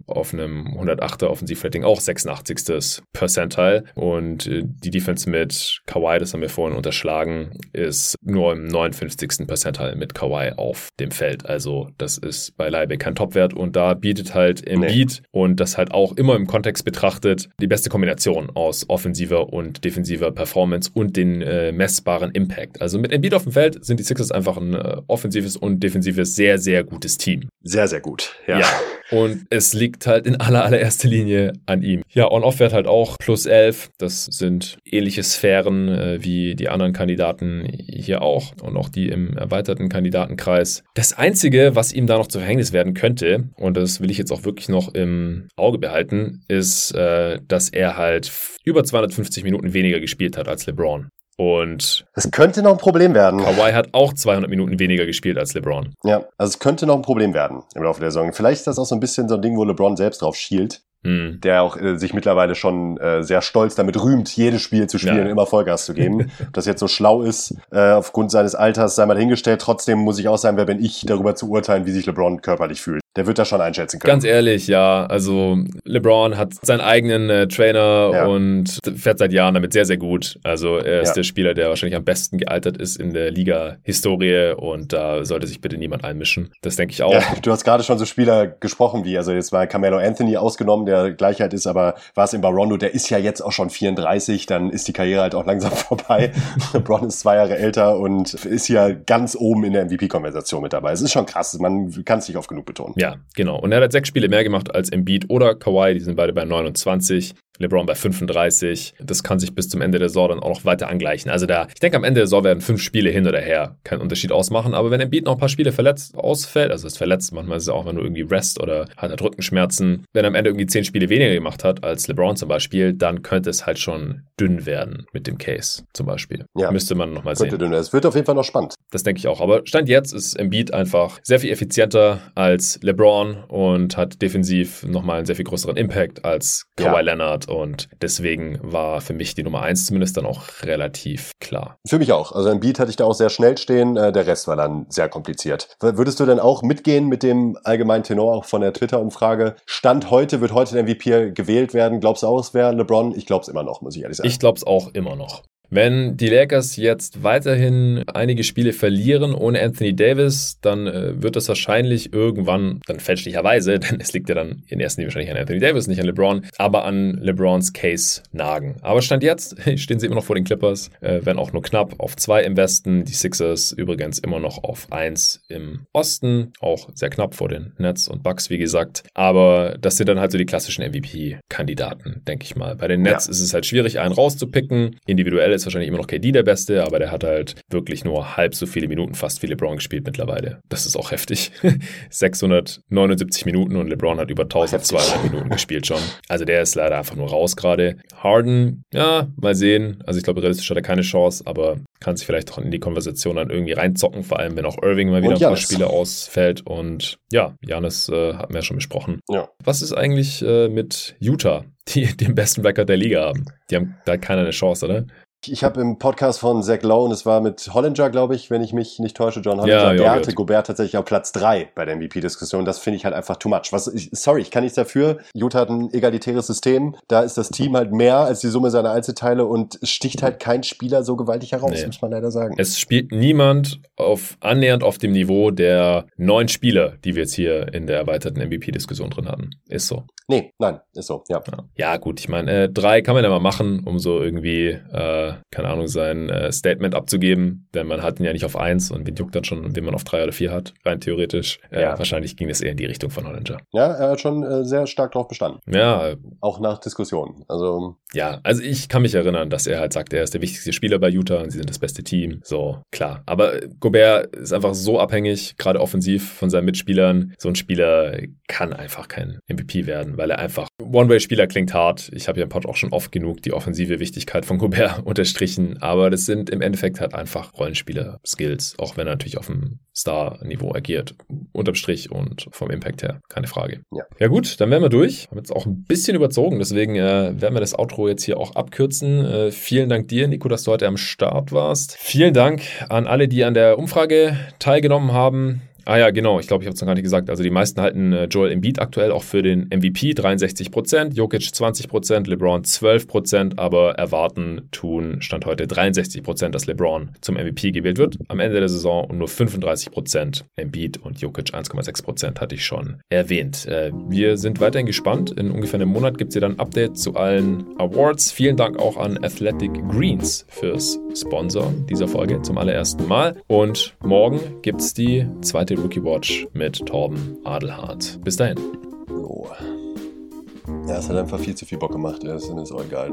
auf einem 108er Offensivrating auch 86. Percentile. Und die Defense mit Kawhi, das haben wir vorhin unterschlagen, ist nur im 59. Percentile mit Kawhi auf dem Feld. Also das ist beileibe kein Topwert und da bietet halt Embiid und das halt auch immer im Kontext betrachtet die beste Kombination aus offensiver und defensiver Performance und den messbaren Impact. Also mit Embiid auf dem Feld sind die Sixers einfach ein offensives und defensives sehr, sehr gutes Team. Sehr, sehr gut. Ja. Und es liegt halt in allererster Linie an ihm. Ja, On-Off-Wert halt auch +11. Das sind ähnliche Sphären wie die anderen Kandidaten hier auch und auch die im erweiterten Kandidatenkreis. Das Einzige, was ihm da noch zu Verhängnis werden könnte, und das will ich jetzt auch wirklich noch im Auge behalten, ist, dass er halt über 250 Minuten weniger gespielt hat als LeBron. Und es könnte noch ein Problem werden. Kawhi hat auch 200 Minuten weniger gespielt als LeBron. Ja, also es könnte noch ein Problem werden im Laufe der Saison. Vielleicht ist das auch so ein bisschen so ein Ding, wo LeBron selbst drauf schielt. Der auch sich mittlerweile schon sehr stolz damit rühmt, jedes Spiel zu spielen und immer Vollgas zu geben. Ob das jetzt so schlau ist, aufgrund seines Alters sei mal hingestellt. Trotzdem muss ich auch sagen, wer bin ich, darüber zu urteilen, wie sich LeBron körperlich fühlt. Der wird das schon einschätzen können. Ganz ehrlich, ja. Also LeBron hat seinen eigenen Trainer und fährt seit Jahren damit sehr, sehr gut. Also er ist der Spieler, der wahrscheinlich am besten gealtert ist in der Liga-Historie und da sollte sich bitte niemand einmischen. Das denke ich auch. Ja, du hast gerade schon so Spieler gesprochen wie, also jetzt war Carmelo Anthony ausgenommen, der Gleichheit ist, aber war es in Rondo, der ist ja jetzt auch schon 34, dann ist die Karriere halt auch langsam vorbei. LeBron ist 2 Jahre älter und ist hier ganz oben in der MVP-Konversation mit dabei. Es ist schon krass, man kann es nicht oft genug betonen. Ja, genau. Und er hat 6 Spiele mehr gemacht als Embiid oder Kawhi, die sind beide bei 29. LeBron bei 35. Das kann sich bis zum Ende der Saison dann auch noch weiter angleichen. Also da, ich denke, am Ende der Saison werden 5 Spiele hin oder her keinen Unterschied ausmachen. Aber wenn Embiid noch ein paar Spiele verletzt ausfällt, also ist verletzt, manchmal ist es auch wenn nur irgendwie Rest oder hat er Rückenschmerzen. Wenn er am Ende irgendwie 10 Spiele weniger gemacht hat als LeBron zum Beispiel, dann könnte es halt schon dünn werden mit dem Case zum Beispiel. Ja, müsste man nochmal sehen. Könnte dünn werden. Es wird auf jeden Fall noch spannend. Das denke ich auch. Aber Stand jetzt ist Embiid einfach sehr viel effizienter als LeBron und hat defensiv nochmal einen sehr viel größeren Impact als Kawhi Leonard. Und deswegen war für mich die Nummer 1 zumindest dann auch relativ klar. Für mich auch. Also Embiid hatte ich da auch sehr schnell stehen. Der Rest war dann sehr kompliziert. Würdest du denn auch mitgehen mit dem allgemeinen Tenor auch von der Twitter-Umfrage? Stand heute, wird heute der MVP gewählt werden? Glaubst du auch, es wäre LeBron? Ich glaube es immer noch, muss ich ehrlich sagen. Ich glaube es auch immer noch. Wenn die Lakers jetzt weiterhin einige Spiele verlieren ohne Anthony Davis, dann wird das wahrscheinlich irgendwann, dann fälschlicherweise, denn es liegt ja dann in erster Linie wahrscheinlich an Anthony Davis, nicht an LeBron, aber an LeBrons Case nagen. Aber Stand jetzt stehen sie immer noch vor den Clippers, wenn auch nur knapp auf 2 im Westen. Die Sixers übrigens immer noch auf 1 im Osten, auch sehr knapp vor den Nets und Bucks, wie gesagt. Aber das sind dann halt so die klassischen MVP-Kandidaten, denke ich mal. Bei den Nets ist es halt schwierig, einen rauszupicken. Individuell ist wahrscheinlich immer noch KD der Beste, aber der hat halt wirklich nur halb so viele Minuten fast wie LeBron gespielt mittlerweile. Das ist auch heftig. 679 Minuten und LeBron hat über 1200 Minuten gespielt schon. Also der ist leider einfach nur raus gerade. Harden, ja, mal sehen. Also ich glaube, realistisch hat er keine Chance, aber kann sich vielleicht auch in die Konversation dann irgendwie reinzocken, vor allem wenn auch Irving mal wieder ein paar Spiele ausfällt und ja, Giannis hatten wir ja schon besprochen. Ja. Was ist eigentlich mit Utah, die den besten Record der Liga haben? Die haben da keiner eine Chance, oder? Ich habe im Podcast von Zach Lowe, und es war mit Hollinger, glaube ich, wenn ich mich nicht täusche, John Hollinger, der hatte Gobert tatsächlich auf Platz 3 bei der MVP-Diskussion. Das finde ich halt einfach too much. Ich kann nichts dafür. Utah hat ein egalitäres System. Da ist das Team halt mehr als die Summe seiner Einzelteile und sticht halt kein Spieler so gewaltig heraus, muss man leider sagen. Es spielt niemand annähernd auf dem Niveau der 9 Spieler, die wir jetzt hier in der erweiterten MVP-Diskussion drin hatten. Ist so. Ist so, ja. Ja, gut, ich meine, 3 kann man ja mal machen, um so irgendwie, keine Ahnung, sein Statement abzugeben, denn man hat ihn ja nicht auf 1 und den juckt dann schon, den man auf 3 oder 4 hat, rein theoretisch. Wahrscheinlich ging das eher in die Richtung von Hollinger. Ja, er hat schon sehr stark drauf bestanden. Ja. Auch nach Diskussionen. Also ich kann mich erinnern, dass er halt sagt, er ist der wichtigste Spieler bei Utah und sie sind das beste Team. So, klar. Aber Gobert ist einfach so abhängig, gerade offensiv von seinen Mitspielern. So ein Spieler kann einfach kein MVP werden, weil er einfach One-Way-Spieler klingt hart. Ich habe ja im Pod auch schon oft genug die offensive Wichtigkeit von Gobert unterstrichen, aber das sind im Endeffekt halt einfach Rollenspieler-Skills, auch wenn er natürlich auf dem Star-Niveau agiert, unterm Strich und vom Impact her, keine Frage. Ja gut, dann wären wir durch. Haben jetzt auch ein bisschen überzogen, deswegen werden wir das Outro jetzt hier auch abkürzen. Vielen Dank dir, Nico, dass du heute am Start warst. Vielen Dank an alle, die an der Umfrage teilgenommen haben. Ah ja, genau. Ich glaube, ich habe es noch gar nicht gesagt. Also die meisten halten Joel Embiid aktuell auch für den MVP, 63%, Jokic 20%, LeBron 12%, aber erwarten tun Stand heute 63%, dass LeBron zum MVP gewählt wird am Ende der Saison und nur 35% Embiid und Jokic 1,6% hatte ich schon erwähnt. Wir sind weiterhin gespannt. In ungefähr einem Monat gibt es hier dann ein Update zu allen Awards. Vielen Dank auch an Athletic Greens fürs Sponsoren dieser Folge zum allerersten Mal. Und morgen gibt es die zweite Rookie Watch mit Torben Adelhardt. Bis dahin. Oh. Ja, es hat einfach viel zu viel Bock gemacht. Es ist auch egal.